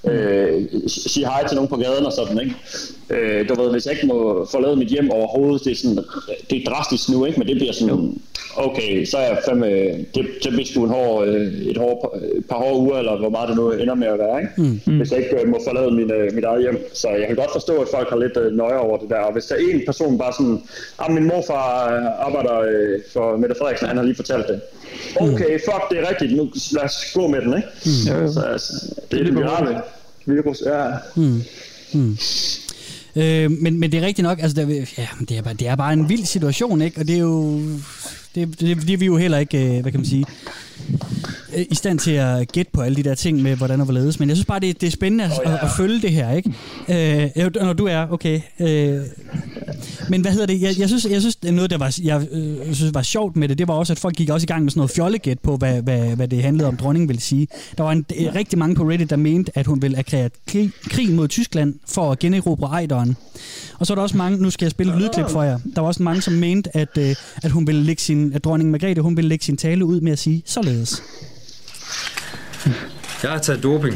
øh, sige hej til nogen på gaden og sådan, ikke? Øh, du ved, hvis jeg ikke må forlade mit hjem overhovedet, det er, sådan, det er drastisk nu, ikke? Men det bliver sådan, okay, så er jeg fandme, det, det bliver sgu en hård, et hård, par hårde uger, eller hvor meget det nu ender med at være, ikke? Mm. Hvis jeg ikke må forlade min, mit eget hjem. Så jeg kan godt forstå, at folk har lidt nøje over det der. Og hvis der er en person bare sådan, ah, min morfar arbejder for Mette Frederiksen, han har lige fortalt det. Okay, fuck, det er rigtigt, nu lad os gå med den, ikke? Mm. Så altså, det er det virale virus, ja. Mm. Mm. Øh, men, men det er rigtigt nok, altså der, ja, det, er bare, det er bare en vild situation, ikke? Og det er jo... Det, det, det er vi jo heller ikke, hvad kan man sige, i stand til at gætte på alle de der ting med, hvordan og hvorledes. Men jeg synes bare, det, det er spændende at, oh, ja. at, at følge det her, ikke? Øh, når du er, okay. Øh, men hvad hedder det? Jeg, jeg, synes, jeg synes, noget, der var, jeg, øh, synes, var sjovt med det, det var også, at folk gik også i gang med sådan noget fjollegæt på, hvad, hvad, hvad det handlede om, dronningen ville sige. Der var en, rigtig mange på Reddit, der mente, at hun ville erklære krig, krig mod Tyskland for at generobre Ejderen. Og så er der også mange, nu skal jeg spille et lydklip for jer, der var også mange, som mente, at, øh, at hun ville lægge sin at dronning Margrethe, hun ville lægge sin tale ud med at sige således. Jeg har taget doping.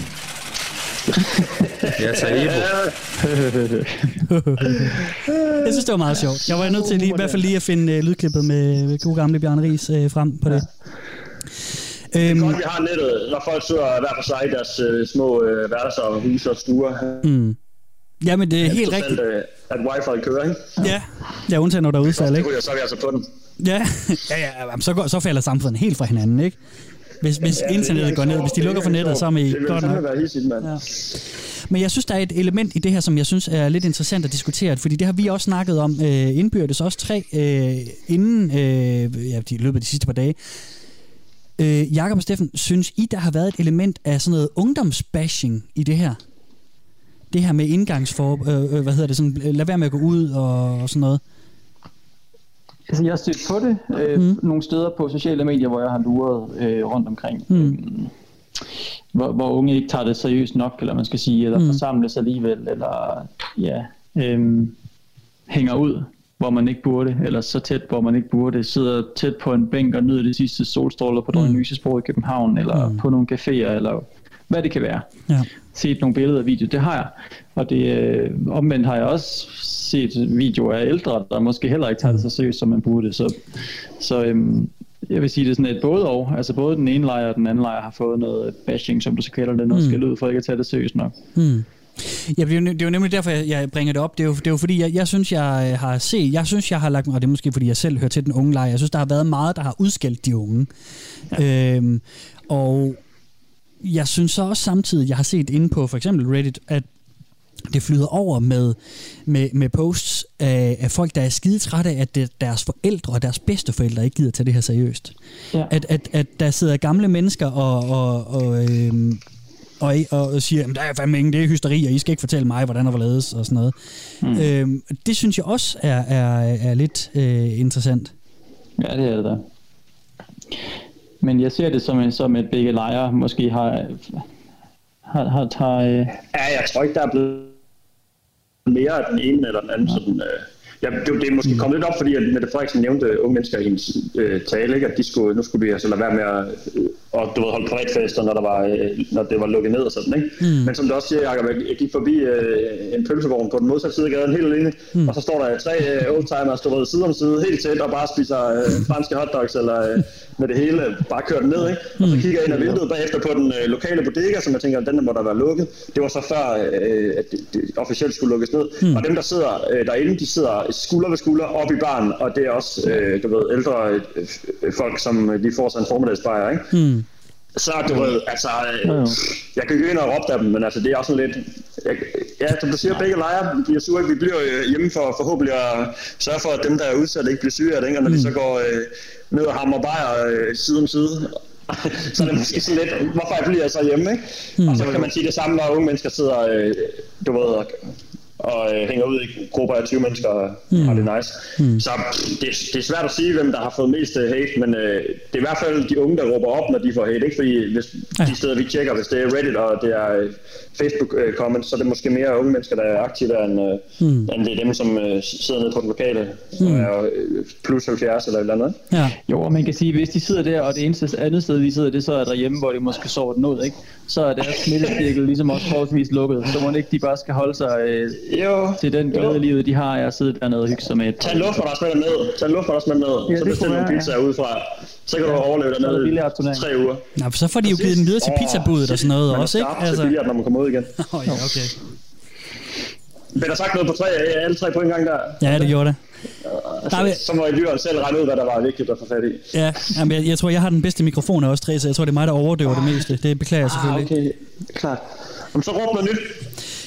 Jeg har taget Ebo. Jeg synes, det var meget sjovt. Jeg var nødt til lige, i hvert fald lige at finde lydklippet med gode gamle Bjarne Riis øh, frem på det. Det er godt, vi har nettet, når folk sidder hver for sig i deres øh, små øh, værelser og huse og stuer. Mm. Ja, men det er helt rigtigt. At wifi kører, ikke? Ja, jeg undtager, når der er udfald, ikke? Så er vi altså på den. Ja, ja, ja så, går, så falder samfundet helt fra hinanden, ikke? Hvis, hvis ja, internettet går ned, hvis de lukker for nettet, så er I godt nok. Ja. Men jeg synes, der er et element i det her, som jeg synes er lidt interessant at diskutere, fordi det har vi også snakket om øh, indbyrdes, også tre, øh, inden øh, ja, de løbet de sidste par dage. Øh, Jakob og Steffen, synes I, der har været et element af sådan noget ungdomsbashing i det her? Det her med indgangsfor, øh, øh, hvad hedder det, sådan, lad være med at gå ud og, og sådan noget? Altså, jeg har stødt på det øh, mm. nogle steder på sociale medier, hvor jeg har luret øh, rundt omkring, mm. øh, hvor, hvor unge ikke tager det seriøst nok, eller man skal sige, eller mm. forsamles alligevel, eller ja, øh, hænger ud, hvor man ikke burde, eller så tæt, hvor man ikke burde, sidder tæt på en bænk og nyder de sidste solstråler på mm. Dronning Louises Bro i København, eller mm. på nogle caféer, eller hvad det kan være. Ja. Set nogle billeder og video, det har jeg. Og det, øh, omvendt har jeg også set videoer af ældre, der måske heller ikke tager det så seriøst, som man burde. Så, så øhm, jeg vil sige, det er sådan et både og. Altså både den ene lejr og den anden lejr har fået noget bashing, som du så kalder det, noget mm. skal ud for ikke at tage det seriøst nok. Mm. Ja, det er, jo, det er jo nemlig derfor, jeg bringer det op. Det er jo, det er jo fordi, jeg, jeg synes, jeg har set, jeg synes, jeg har lagt mig, og det er måske, fordi jeg selv hører til den unge lejr. Jeg synes, der har været meget, der har udskældt de unge. Ja. Øhm, og jeg synes så også samtidig, jeg har set inde på for eksempel Reddit, at det flyder over med, med, med posts af, af folk, der er skidetrætte af, at deres forældre og deres bedsteforældre ikke gider tage det her seriøst. Ja. At, at, at der sidder gamle mennesker og, og, og, øhm, og, og siger, at der er fandme ingen, det er hysteri, og I skal ikke fortælle mig, hvordan der var ledes, og sådan noget. Mm. Øhm, det synes jeg også er, er, er lidt øh, interessant. Ja, det er det da. Men jeg ser det som, en, som et begge lejre måske har... har, har, har øh... Ja, jeg tror ikke, der er blevet mere af den ene eller den anden. Ja. Sådan, øh... ja, det, det er måske kommet lidt op, fordi at Mette Frederiksen nævnte unge mennesker i hendes øh, tale, ikke? At de skulle, nu skulle de altså lade være med at øh, og, du ved, holde privatfester, når, der var, øh, når det var lukket ned og sådan, ikke? Mm. Men som du også siger, Jacob, jeg gik forbi øh, en pølsevogn på den modsatte side af gaden helt alene, mm. og så står der tre øh, oldtimere, står ved side om side helt tæt og bare spiser øh, franske hotdogs eller... Øh, med det hele, bare kørt ned, ikke? Og så kigger jeg ind ad vinduet bagefter på den øh, lokale bodega, som jeg tænker, den der må der være lukket. Det var så før, øh, at det, det officielt skulle lukkes ned. Mm. Og dem, der sidder øh, derinde, de sidder skulder ved skulder op i baren, og det er også, øh, du ved, ældre øh, folk, som lige får sig en formiddagsbajer, ikke? Mm. Så du ved, altså, øh, jeg kan jo ikke ind og råbe af dem, men altså, det er også sådan lidt, jeg, ja, som du siger, begge lejre bliver sure, vi bliver øh, hjemme for forhåbentlig at sørge for, at dem, der er udsat, ikke bliver syge af det, ikke? Og når mm. de så går øh, ned og hammer bajer øh, side om side, så er det måske sådan lidt, hvorfor jeg bliver så hjemme, ikke? Mm. Og så kan man sige det samme, når unge mennesker sidder, øh, du ved, og, og øh, hænger ud i grupper af tyve mennesker, og mm. det er nice. Mm. Så det, det er svært at sige, hvem der har fået mest hate, men øh, det er i hvert fald de unge, der råber op, når de får hate, ikke? Fordi hvis ja. de steder, vi tjekker, hvis det er Reddit og det er øh, Facebook-comments, øh, så er det måske mere unge mennesker, der er aktive, end, øh, mm. end det er dem, som øh, sidder nede på den lokale, mm. og er øh, plus halvfjerds eller et eller andet. Ja. Jo, og man kan sige, hvis de sidder der, og det eneste andet sted, de sidder, det så er derhjemme, hvor de måske sover den ud, ikke? Så er deres smittecirkel ligesom også forholdsvis lukket, så må ikke de bare skal holde sig... Øh, Jo. Til den glæde livet, de har, jeg sidder dernede og hygger sig med et... Tag en luft for dig og smelt ned, tag en luft for dig og smelt ned, ja, så bestil nogle pizzaer ja. udefra. Så kan ja, du overleve dernede i tre uger. Nå, for så får de jo givet den videre til pizzabuddet og sådan noget også, ikke? Man er skarpt til billigere, når man kommer ud igen. Åh, oh, ja, okay. Men der sagt noget på tre, alle tre på en gang der. Ja, det gjorde det. Så, så må I lytteren selv regne ud, hvad der var vigtigt at få fat i. Ja, jamen, jeg, jeg tror, jeg har den bedste mikrofon af os tre, så jeg tror, det er mig, der overdøver ah. det meste. Det beklager jeg selvfølgelig. Ah, okay, klart. Jamen, så råb noget nyt.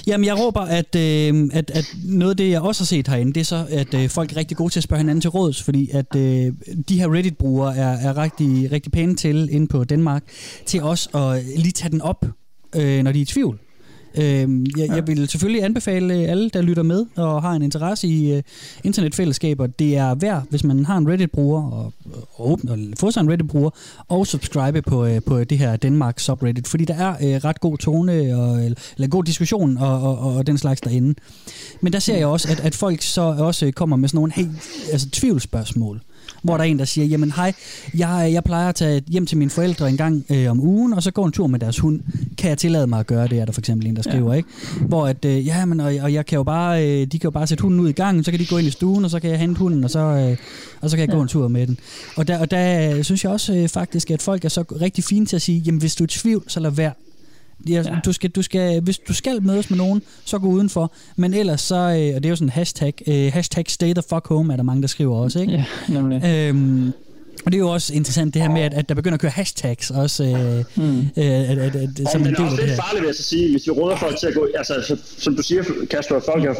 Jamen, jeg råber, at, øh, at, at noget af det, jeg også har set herinde, det er så, at øh, folk er rigtig gode til at spørge hinanden til råds, fordi at øh, de her Reddit-brugere er, er rigtig, rigtig pæne til, inde på Danmark, til også at lige tage den op, øh, når de er i tvivl. Øhm, jeg, ja. jeg vil selvfølgelig anbefale alle, der lytter med og har en interesse i øh, internetfællesskaber. Det er værd, hvis man har en Reddit-bruger, og, og, åbne, og få sig en Reddit-bruger, og subscribe på, øh, på det her Danmark subreddit, fordi der er øh, ret god tone, og, eller god diskussion og, og, og den slags derinde. Men der ser jeg også, at, at folk så også kommer med sådan nogle helt altså, tvivlsspørgsmål. Hvor der er en, der siger, jamen hej, jeg, jeg plejer at tage hjem til mine forældre en gang øh, om ugen, og så gå en tur med deres hund. Kan jeg tillade mig at gøre det, er der for eksempel en, der skriver, ja. ikke? Hvor at, øh, ja, men, og, og jeg kan jo bare, øh, de kan jo bare sætte hunden ud i gangen, så kan de gå ind i stuen, og så kan jeg hente hunden, og så, øh, og så kan jeg ja. gå en tur med den. Og der, og der synes jeg også øh, faktisk, at folk er så rigtig fine til at sige, jamen hvis du er i tvivl, så lad være. Ja, ja. Du skal, du skal, hvis du skal mødes med nogen, så gå udenfor. Men ellers så, og det er jo sådan en hashtag, hashtag stay the fuck home, er der mange, der skriver også, ikke? Ja, nemlig. Øhm, og det er jo også interessant det her med, at, at der begynder at køre hashtags også. Øh, mm. øh, at, at, at, at, som ja, men det er også lidt farligt, vil jeg så sige, hvis vi råder folk til at gå, altså som du siger, Kasper, folk er,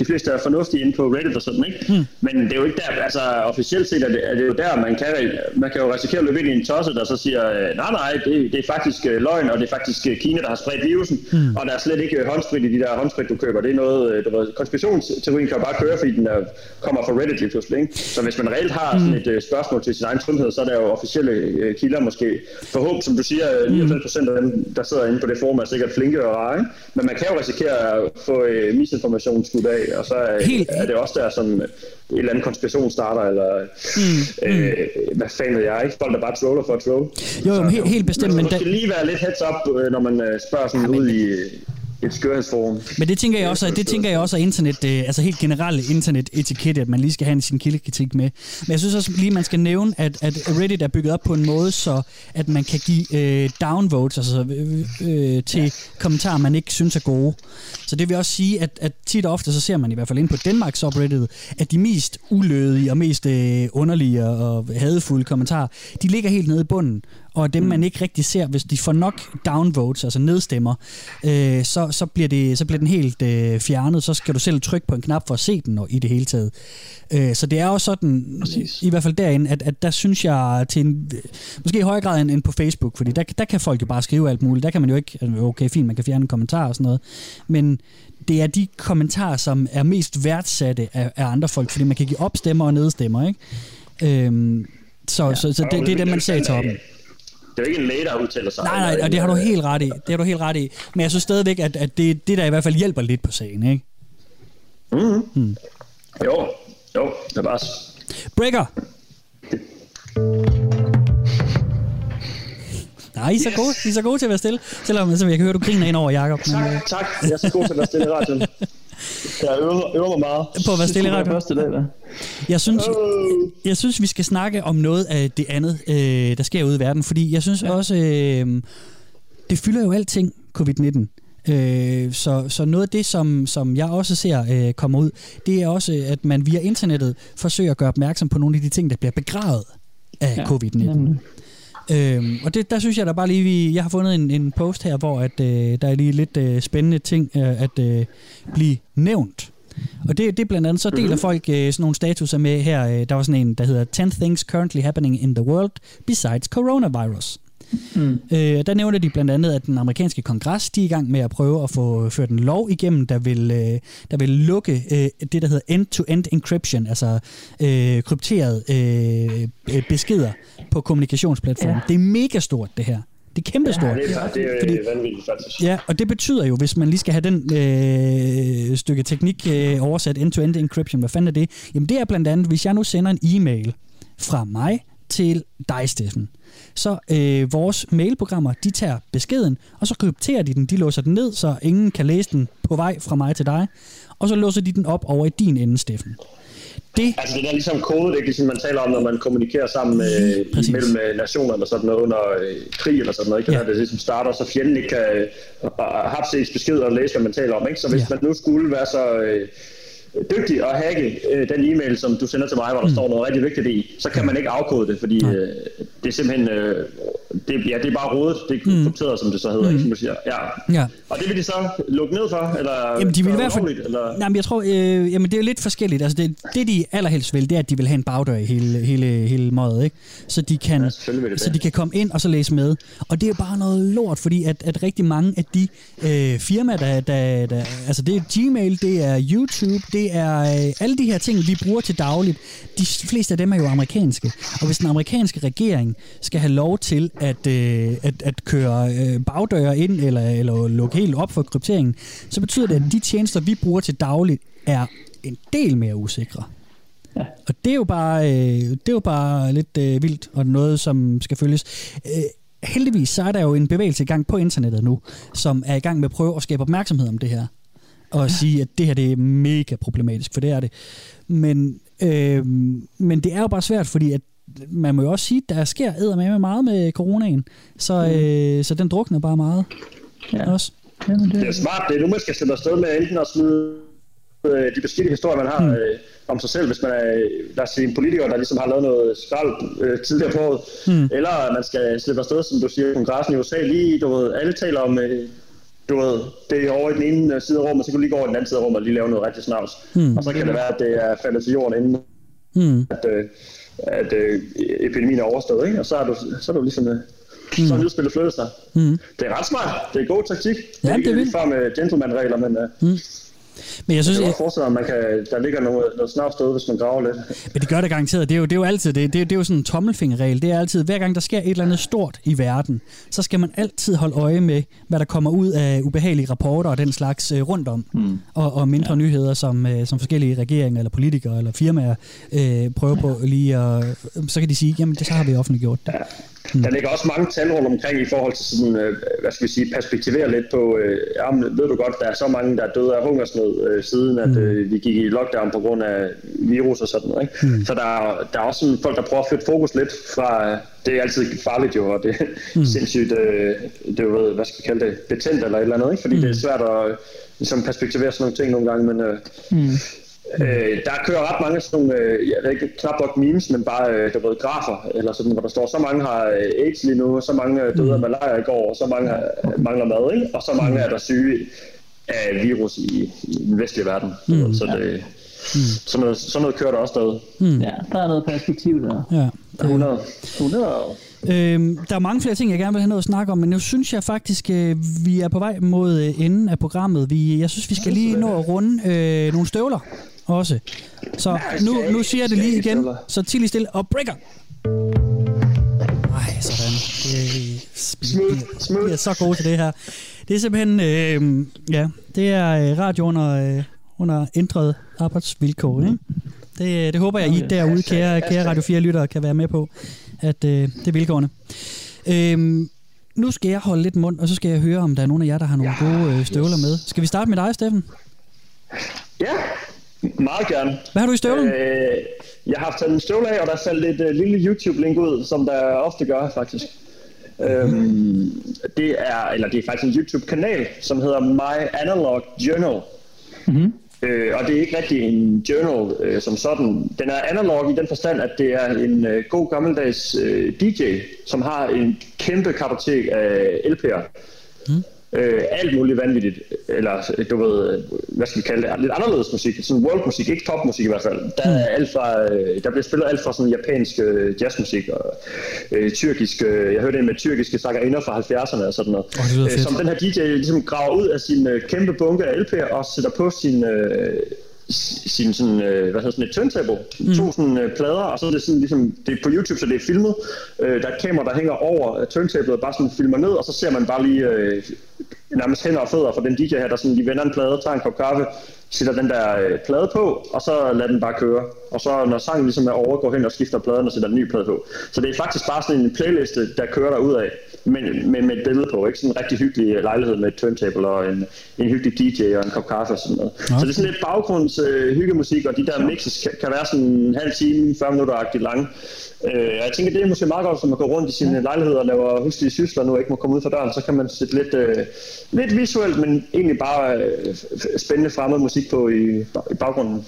de fleste er fornuftige inde på Reddit og sådan, ikke? Mm. Men det er jo ikke der, altså officielt set er det, er det jo der, man kan, man kan jo risikere at løbe ind i en tosse, der så siger, nej nej, det, det er faktisk løgn, og det er faktisk Kina, der har spredt virusen, mm. og der er slet ikke håndsprit i de der håndsprit, du køber. Det er noget, der var, konspirationsteorien kan jo bare køre, fordi den er, kommer fra Reddit lige pludselig, ikke? Så hvis man reelt har sådan et mm. spørgsmål til sin egen sundhed, så er der jo officielle kilder måske. Forhåbentlig, som du siger, nioghalvfems procent af dem, der sidder inde på det forum, er sikkert flinke og rare, ikke? Men man kan jo risikere at få øh, misinformation skudt af, og så øh, er det også der, som øh, en eller anden konspiration starter, eller mm. øh, hvad fanden ved jeg, ikke? Folk, der bare troller for at trolle. Jo, jo, helt, helt bestemt. Man skal da... lige være lidt heads up, øh, når man øh, spørger sådan ja, ud i... Øh, et skørhedsforum. Men det tænker jeg også, det tænker jeg også er internet, øh, altså helt generelt internet-etikette, at man lige skal have sin kildekritik med. Men jeg synes også lige, man skal nævne, at, at Reddit er bygget op på en måde, så at man kan give øh, downvotes, altså øh, til ja. kommentarer, man ikke synes er gode. Så det vil også sige, at, at tit og ofte, så ser man i hvert fald inde på Danmarks subreddit, at de mest ulødige og mest øh, underlige og hadefulde kommentarer, de ligger helt nede i bunden. Og dem, man ikke rigtig ser, hvis de får nok downvotes, altså nedstemmer, øh, så, så, bliver det, så bliver den helt øh, fjernet. Så skal du selv trykke på en knap for at se den i det hele taget. Øh, så det er jo sådan, Præcis. i hvert fald derinde, at, at der synes jeg til en, måske i højere grad end, end på Facebook, fordi der, der kan folk jo bare skrive alt muligt. Der kan man jo ikke, okay fint, man kan fjerne en kommentar og sådan noget, men det er de kommentarer, som er mest værdsatte af, af andre folk, fordi man kan give opstemmer og nedstemmer, ikke? Øh, så, ja. så, så, så det, det er det, man ser i toppen. Det er ikke en læge, der udtaler sig. Nej, nej, og det har du helt ret i. Det har du helt ret i. Men jeg synes stadigvæk, at, at det, det der i hvert fald hjælper lidt på sagen, ikke? Mm-hmm. Hmm. Jo, jo, det er bare... Breaker! Nej, I er, så yes. gode, I er så gode til at være stille. Selvom som jeg kan høre, du griner ind over, Jakob. Men... Tak, tak. Jeg er så god til at være stille i radioen. Jeg øver, øver mig meget. På at være stille i radioen. Første dag, da. Jeg synes, jeg synes, vi skal snakke om noget af det andet, øh, der sker ude i verden. Fordi jeg synes ja. også, øh, det fylder jo alting, covid nitten. Øh, så, så noget af det, som, som jeg også ser øh, komme ud, det er også, at man via internettet forsøger at gøre opmærksom på nogle af de ting, der bliver begravet af ja, covid nitten. Nemlig. Øhm, og det, der synes jeg der bare lige vi, jeg har fundet en, en post her, hvor at, øh, der er lige lidt øh, spændende ting øh, at øh, blive nævnt. Og det, det blandt andet, så deler folk øh, sådan nogle statuser med her. Øh, der var sådan en, der hedder ten things currently happening in the world besides coronavirus. Mm. Øh, der nævner de blandt andet, at den amerikanske kongres, de er i gang med at prøve at få ført en lov igennem, der vil, øh, der vil lukke øh, det, der hedder end-to-end encryption, altså øh, krypteret øh, beskeder på kommunikationsplatformen. Ja. Det er mega stort, det her. Det er kæmpestort. Ja, det er, det er vanvittigt, faktisk. Ja, og det betyder jo, hvis man lige skal have den øh, stykke teknik øh, oversat, end-to-end encryption, hvad fanden er det? Jamen det er blandt andet, hvis jeg nu sender en e-mail fra mig til dig, Steffen, så øh, vores mailprogrammer, de tager beskeden, og så krypterer de den, de låser den ned, så ingen kan læse den på vej fra mig til dig, og så låser de den op over i din ende, Steffen. Det... Altså det er ligesom kode, det er ligesom man taler om, når man kommunikerer sammen med, mellem nationer eller sådan noget under øh, krig eller sådan noget, ikke? Ja. Det er ligesom starter, så fjenden ikke kan øh, hapse besked og læse, hvad man taler om, ikke? Så hvis ja. man nu skulle være så... Øh, dygtig at hacke øh, den e-mail, som du sender til mig, hvor der mm. står noget rigtig vigtigt i, så kan man ikke afkode det, fordi øh, det er simpelthen, øh, det, ja, det er bare rodet, det er mm. krypteret, som det så hedder, mm. ikke, som du siger. Ja. ja. Og det vil de så lukke ned for, eller jamen, de vil i hvert fald... eller? Nej, men jeg tror, øh, jamen det er jo lidt forskelligt, altså det, det de allerhelst vil, det er, at de vil have en bagdør i hele, hele, hele mødet, ikke? Så de kan, ja, så de kan komme ind og så læse med, og det er bare noget lort, fordi at, at rigtig mange af de øh, firmaer, der, der, der, altså det er Gmail, det er YouTube, det Det er øh, alle de her ting, vi bruger til dagligt. De fleste af dem er jo amerikanske. Og hvis den amerikanske regering skal have lov til at, øh, at, at køre øh, bagdøre ind, eller, eller lukke helt op for krypteringen, så betyder det, at de tjenester, vi bruger til dagligt, er en del mere usikre. Ja. Og det er jo bare, øh, det er jo bare lidt øh, vildt, og noget, som skal følges. Øh, heldigvis så er der jo en bevægelse i gang på internettet nu, som er i gang med at prøve at skabe opmærksomhed om det her. Og at sige, at det her det er mega problematisk, for det er det. Men, øh, men det er jo bare svært, fordi at man må jo også sige, at der sker eddermame meget med coronaen, så, øh, så den drukner bare meget. ja. Også. Jamen, det... det er smart, det er nu, man skal sætte afsted med enten at smide de forskellige historier, man har hmm. øh, om sig selv, hvis man er, lad os sige, en politiker, der ligesom har lavet noget skrald øh, tidligere på året, hmm. eller man skal slippe afsted, som du siger, kongressen i U S A lige, du ved, alle taler om, øh, du ved, det er over i den ene side af rummet, og så kan du lige gå over i den anden side af rummet og lige lave noget rigtig snavs. Hmm. Og så kan det være, at det er faldet til jorden inden, hmm. at, øh, at øh, epidemien er overstået, ikke? Og så er du, så er du ligesom... Øh, Mm. Så er udspillet flyttet sig. Mm. Det er ret smart. Det er god taktik. Ja, det er ikke lige før med gentleman-regler, men... Uh... Mm. Men jeg synes, jeg forestiller mig, at der ligger noget, noget snart sted, hvis man graver lidt. Men det gør det garanteret. Det er jo, det er jo altid det. Det er, det er jo sådan en tommelfingerregel. Det er altid, hver gang der sker et eller andet stort i verden, så skal man altid holde øje med, hvad der kommer ud af ubehagelige rapporter og den slags øh, rundt om. Mm. Og, og mindre ja. nyheder, som, øh, som forskellige regeringer eller politikere eller firmaer øh, prøver ja. på lige at... Øh, så kan de sige, jamen det, så har vi offentliggjort det. Ja. Mm. Der ligger også mange tal rundt omkring i forhold til sådan, øh, hvad skal vi sige, perspektivere lidt på... Øh, jamen, ved du godt, der er så mange, der er døde af hungersnød siden, at mm. øh, vi gik i lockdown på grund af virus og sådan noget. Ikke? Mm. Så der er, der er også folk, der prøver at flytte fokus lidt fra, det er altid farligt jo, og det er mm. sindssygt, øh, det er jo, hvad skal vi kalde det, betændt eller et eller andet, ikke? Fordi mm. det er svært at ligesom, perspektivere sådan nogle ting nogle gange, men øh, mm. Øh, der kører ret mange sådan nogle, øh, jeg ved ikke, knap nok memes, men bare øh, der ved grafer, eller sådan, hvor der står, så mange har AIDS lige nu, så mange døde af malaria i går, og så mange har, mangler mad, ikke? Og så mange er der syge af virus i, i den vestlige verden. Mm. Så det, ja. mm. sådan, noget, sådan noget kører der også derude. Mm. Ja, der er noget perspektiv der. Ja. hundrede. hundrede. Øhm, der er mange flere ting, jeg gerne vil have noget at snakke om, men nu synes jeg faktisk, øh, vi er på vej mod øh, enden af programmet. Vi, jeg synes, vi skal lige nå at runde øh, nogle støvler også. Så nu, nu siger jeg det lige igen. Så til lige stille og breaker! Ej, sådan. Vi er så gode til det her. Det er simpelthen, øh, ja, det er radio under, øh, under ændret arbejdsvilkår, ikke? Det, det håber jeg, I derude, kære, kære Radio fire-lyttere, kan være med på, at øh, det er vilkårene. Øh, nu skal jeg holde lidt mund, og så skal jeg høre, om der er nogen af jer, der har nogle gode øh, støvler med. Skal vi starte med dig, Steffen? Ja, meget gerne. Hvad har du i støvlen? Øh, jeg har haft taget en støvle af, og der er sat et øh, lille YouTube-link ud, som der ofte gør, faktisk. Øhm, det er eller det er faktisk en YouTube-kanal, som hedder My Analog Journal. Mm-hmm. øh, og det er ikke rigtig en journal øh, som sådan. Den er analog i den forstand, at det er en øh, god gammeldags øh, D J, som har en kæmpe kartotek af L P'er. Mm. Øh, alt muligt vanvittigt, eller du ved, hvad skal vi kalde det, lidt anderledes musik, sådan world musik, ikke topmusik i hvert fald. Der er alt fra, der bliver spillet alt fra sådan japansk øh, jazzmusik og øh, tyrkisk, øh, jeg hørte en med tyrkiske sangerinder fra halvfjerdserne og sådan noget, oh, øh, som den her D J ligesom graver ud af sin øh, kæmpe bunke af L P'er og sætter på sin øh, sin sådan, øh, hvad hedder sådan et turntable, mm. to sådan øh, plader, og så er det sådan ligesom, det er på YouTube, så det er filmet, øh, der er et kamera, der hænger over turntablet, bare sådan filmer ned, og så ser man bare lige øh, nærmest hænder og fødder fra den D J her, der sådan lige vender en plade, tager en kop kaffe, sætter den der øh, plade på, og så lader den bare køre, og så når sangen ligesom er over, går hen og skifter pladen og sætter en ny plade på, så det er faktisk bare sådan en playliste, der kører derudad, men med, med et billede på, ikke? Sådan en rigtig hyggelig lejlighed med et turntable og en, en hyggelig D J og en kop kaffe og sådan noget. Okay. Så det er sådan lidt baggrunds øh, hyggemusik, og de der mixes kan, kan være sådan en halv time, fyrre minutter-agtigt lange. Øh, jeg tænker, det er måske meget godt, så man går rundt i sine okay. lejligheder og laver huslige sysler nu og ikke må komme ud fra døren, så kan man sætte lidt, øh, lidt visuelt, men egentlig bare øh, spændende fremmed musik på i, i baggrunden.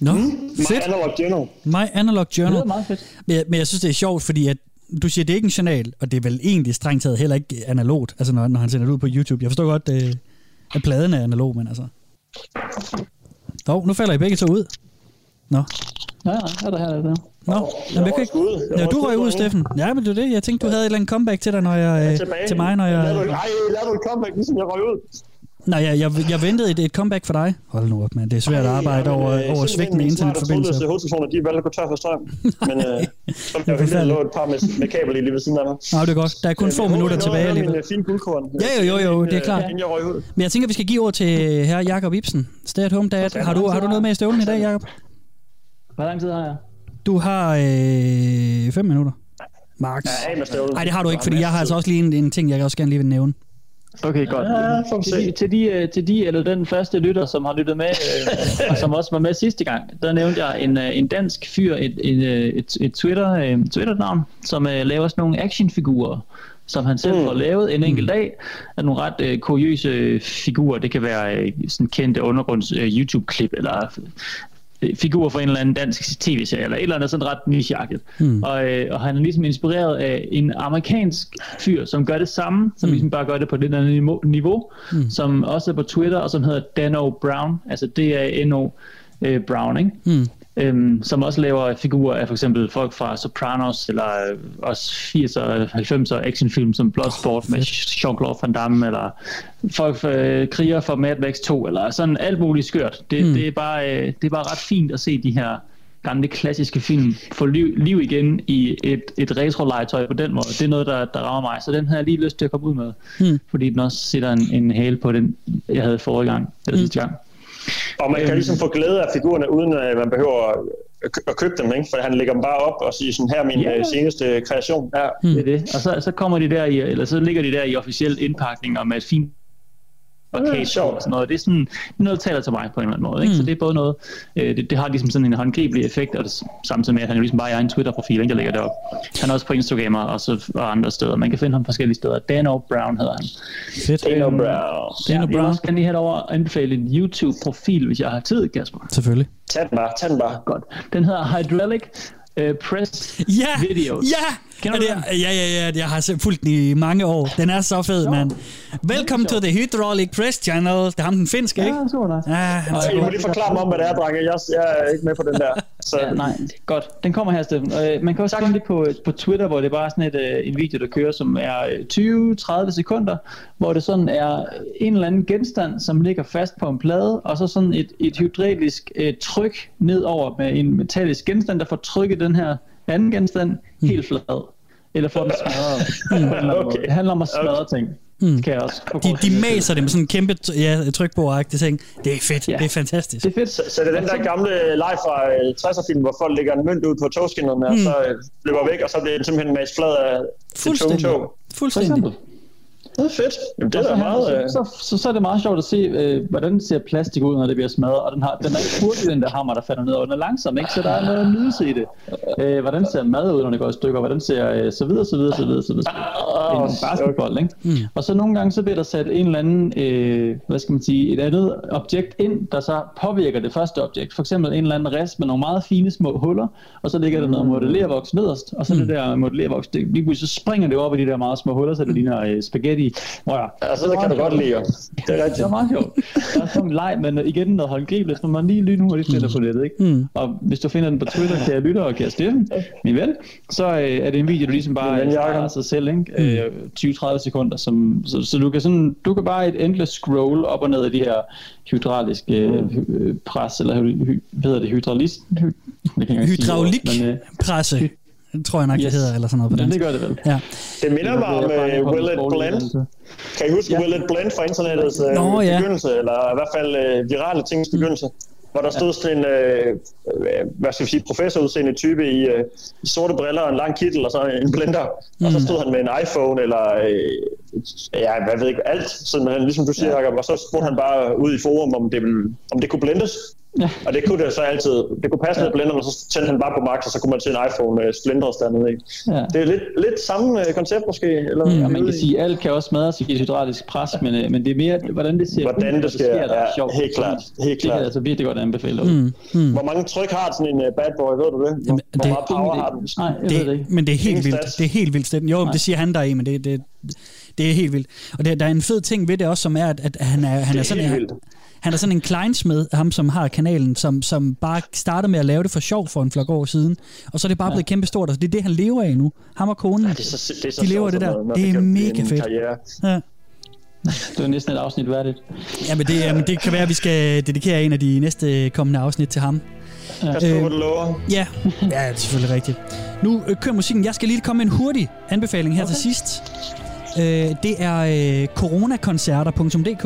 No. Mm? My Fedt. Analog Journal. My Analog Journal. Det er meget fedt. Men, men jeg synes, det er sjovt, fordi at du siger, det er ikke en journal, og det er vel egentlig strengt taget heller ikke analogt, altså når, når han sender det ud på YouTube. Jeg forstår godt, øh, at pladen er analog, men altså... Nå, nu falder I begge to ud. Nå. Ja, er der her, der er der. Nå, jeg jeg ikke... ja, du røg ud, Steffen. Ja, men det er det. Jeg tænkte, du havde et eller andet comeback til dig, når jeg... Øh, jeg til mig, når jeg... Nej, jeg lavede et comeback, ligesom jeg røg ud. Nej, jeg, jeg, jeg ventede et, et comeback for dig. Hold nu op, mand. Det er svært at arbejde Ej, over, over svigtende internetforbindelser. Jeg troede, at hovedtelefoner, de valgte at gå tør for strøm. Men øh, så blev jeg lå et par med, med kabel i lige ved siden af mig. Nej, det er godt. Der er kun øh, få minutter tilbage. Jeg min fine guldkorn. Ja, jo, jo, jo, det er klart. Ja. Men jeg tænker, vi skal give ord til herre Jakob Ibsen. Stay at home, dad. Har du, har du noget med i støvlen i dag, Jakob? Hvor lang tid har jeg? Du har øh, fem minutter. Max. Nej, det har du ikke, fordi jeg har altså også lige en, en ting, jeg også gerne lige vil nævne. Okay, godt. Ja, til, de, til, de, til de, eller den første lytter, som har lyttet med, øh, og som også var med sidste gang, der nævnte jeg en, en dansk fyr, et, et, et, et Twitter, øh, Twitter-navn, som øh, laver sådan nogle actionfigurer, som han selv mm. får lavet en enkelt dag, af nogle ret øh, kuriøse figurer. Det kan være øh, sådan kendte undergrunds øh, YouTube-klip, eller øh, figurer fra en eller anden dansk tv-serie, eller et eller andet sådan ret nicheagtigt. Mm. Og, øh, og han er ligesom inspireret af en amerikansk fyr, som gør det samme, som mm. ligesom bare gør det på et eller andet niveau, mm. som også er på Twitter, og som hedder Dan O'Brown, altså D A N O øh, Brown, ikke? Mm. Øhm, som også laver figurer af for eksempel folk fra Sopranos, eller øh, også firserne og halvfemserne actionfilm som Bloodsport oh, med Jean-Claude Van Damme, eller folk øh, kriger fra Mad Max to, eller sådan alt muligt skørt. Det, mm. det, er bare, øh, det er bare ret fint at se de her gamle klassiske film få liv, liv igen i et, et retro-legetøj på den måde. Det er noget, der, der rammer mig, så den har jeg lige lyst til at komme ud med, mm. fordi den også sætter en, en hale på den, jeg havde forrige gang, eller mm. sidste gang. Og man kan ligesom få glæde af figurerne, uden at man behøver at købe dem, ikke? For han lægger dem bare op og siger sådan, her er min yeah. seneste kreation. Ja, hmm. det er det. Og så, så kommer de der i, eller så ligger de der i officiel indpakning og med et fint package og sådan noget. Det er sådan noget, der taler til mig på en eller anden måde, ikke? Hmm. Så det er både noget, det, det har ligesom sådan en håndgribelig effekt, og det, samtidig med, at han ligesom bare er en Twitter-profil, ikke? Der ligger derop. Han er også på Instagram og, så, og andre steder. Man kan finde ham forskellige steder. Dan O'Brown hedder han. Dan O'Brown. Dan O'Brown. Jeg kan lige have over og anbefale en YouTube-profil, hvis jeg har tid, Kasper. Selvfølgelig. Tag den bare, tag den bare. Godt. Den hedder Hydraulic Press ja, Videos. Ja, det, ja, ja, ja, jeg har fulgt den i mange år. Den er så fed, mand. Velkommen til the Hydraulic Press Channel. Det er ham den finske, ikke? Ja, det er nice. Ja, jeg må lige forklare mig om, hvad det er, drenge. Jeg er ikke med på den der. Så. Ja, nej, godt. Den kommer her, Steffen. Man kan også finde det på, på Twitter, hvor det er bare sådan et, en video, der kører, som er tyve til tredive sekunder, hvor det sådan er en eller anden genstand, som ligger fast på en plade, og så sådan et, et hydraulisk et tryk nedover med en metallisk genstand, der får trykket den her anden genstand helt flad. Eller får den smadret. Okay. Det handler om at smadre okay. ting. Mm. Kan jeg også de, de maser det med sådan en kæmpe ja, trykbord-agtig ting. Det er fedt, ja. Det er fantastisk. Det er fedt. Så, så det er den der gamle leg fra tresserfilm, hvor folk lægger en mønt ud på togskinnerne, mm. og så løber væk, og så bliver det simpelthen mast flad af et togtog. Fuldstændig. Det er fedt. Jamen, det er så, meget, så, så, så, så er det meget sjovt at se, øh, hvordan ser plastik ud, når det bliver smadret. Og den, har, den er ikke hurtig, den der hammer, der falder ned, og den er langsom, ikke? Så der er noget nydelse i det. Øh, hvordan ser mad ud, når det går i stykker? Hvordan ser øh, så videre, så videre, så videre, så videre. Det er en basketball, ikke? Mm. Og så nogle gange, så bliver der sat en eller anden, øh, hvad skal man sige, et andet objekt ind, der så påvirker det første objekt. For eksempel en eller anden rest med nogle meget fine små huller, og så ligger der noget modellervoks nederst, og så det der modellervoks, det, lige pludselig så springer det op i de der meget små huller, så det ligner øh, spaghetti. Wow. Altså, det kan du godt lide. Det er rigtigt. Det er meget sjovt. Der er sådan en leg, men igen noget håndgribeligt, når man lige lynhurtigt finder på nettet, ikke? Mm. Og hvis du finder den på Twitter, kan jeg lytte og kan jeg Steffen, min ven, så øh, er det en video, du ligesom bare øh, starter sig selv, ikke? Mm. tyve til tredive sekunder, som, så, så du kan sådan, du kan bare et endless scroll op og ned af de her hydrauliske øh, pres, eller hy, hvad hedder det, hydraulist? Hy, hydraulik presse. Hy, tror jeg nok, yes. det hedder, eller sådan noget på dansk. Ja, det gør det vel. Ja. Det minder mig om uh, Will It Blend. Kan I huske ja. Will It Blend fra internettets uh, Nå, begyndelse, ja. Eller i hvert fald uh, virale tingens begyndelse, mm. hvor der stod sådan en, uh, hvad skal vi sige, professorudseende type i, uh, i sorte briller og en lang kittel og så en blender, mm. og så stod han med en iPhone eller, uh, ja, jeg ved ikke, alt, sådan, han, ligesom du siger, ja. Jacob, og så spurgte han bare ud i forum, om det, om det kunne blendes. Ja. Og det kunne det så altid. Det kunne passe ja. Ned blenderen, og så tændte han bare på max, og så kunne man se en iPhone splindres dernede, ikke? Ja. Det er lidt, lidt samme koncept måske. Eller mm. ja, man kan sige, at alt kan også smadres i et hydraulisk pres, men, men det er mere, hvordan det ser hvordan ud, det sker, der er sjovt. Helt klart. Helt klart. Det er altså virkelig godt anbefalet. Mm. Mm. Hvor mange tryk har sådan en bad boy, ved du det? Hvor, Jamen, det hvor meget power det, har den? Nej, jeg det, ved det ikke. Men det er helt vildt. Det er helt vildt. Jo, det siger han der i, men det, det, det er helt vildt. Og det, der er en fed ting ved det også, som er, at, at han er, han er, er sådan en... Han er sådan en kleinsmed, ham som har kanalen, som, som bare startede med at lave det for sjov for en flok år siden, og så er det bare ja. Blevet kæmpe stort, og det er det, han lever af nu. Ham og konen, ja, det er så, det er så de lever det der. Noget, det er mega fedt. Ja. Det var næsten et afsnit værdigt. Jamen det, jamen det kan være, at vi skal dedikere en af de næste kommende afsnit til ham. Ja. Pas på, hvad du lover. Ja, det er selvfølgelig rigtigt. Nu kører musikken. Jeg skal lige komme med en hurtig anbefaling her okay. til sidst. Det er corona koncerter punktum d k.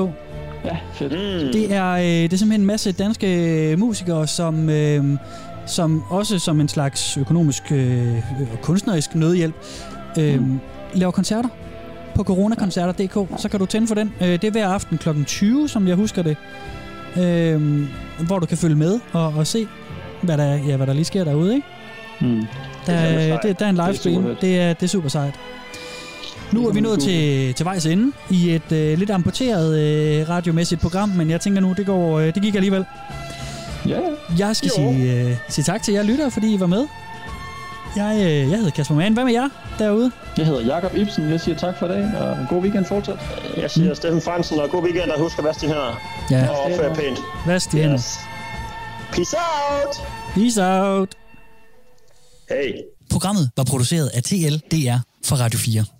Ja, fedt. Mm. Det er øh, det er simpelthen en masse danske musikere, som øh, som også som en slags økonomisk og øh, kunstnerisk nødhjælp øh, mm. laver koncerter på corona koncerter punktum d k. Så kan du tænde for den. Øh, det er hver aften klokken tyve, som jeg husker det, øh, hvor du kan følge med og, og se hvad der ja hvad der lige sker derude, ikke? Mm. Der, det er der, der er en livestream. Det er det er super sejt. Nu er vi nået til, til vejs ende i et øh, lidt amputeret øh, radiomæssigt program, men jeg tænker nu, det, går, øh, det gik alligevel. Ja. Yeah. Jeg skal sige, øh, sige tak til jer lyttere, fordi I var med. Jeg, øh, jeg hedder Kasper Mann. Hvad med jer derude? Jeg hedder Jakob Ibsen. Jeg siger tak for i dag, og god weekend fortsat. Jeg siger mm. Steffen Frandsen, og god weekend, og husk at vaske de hænder. Ja. Og opføre pænt. Vask de hænder. Yes. Peace out! Peace out! Hey. Programmet var produceret af T L D R for Radio fire.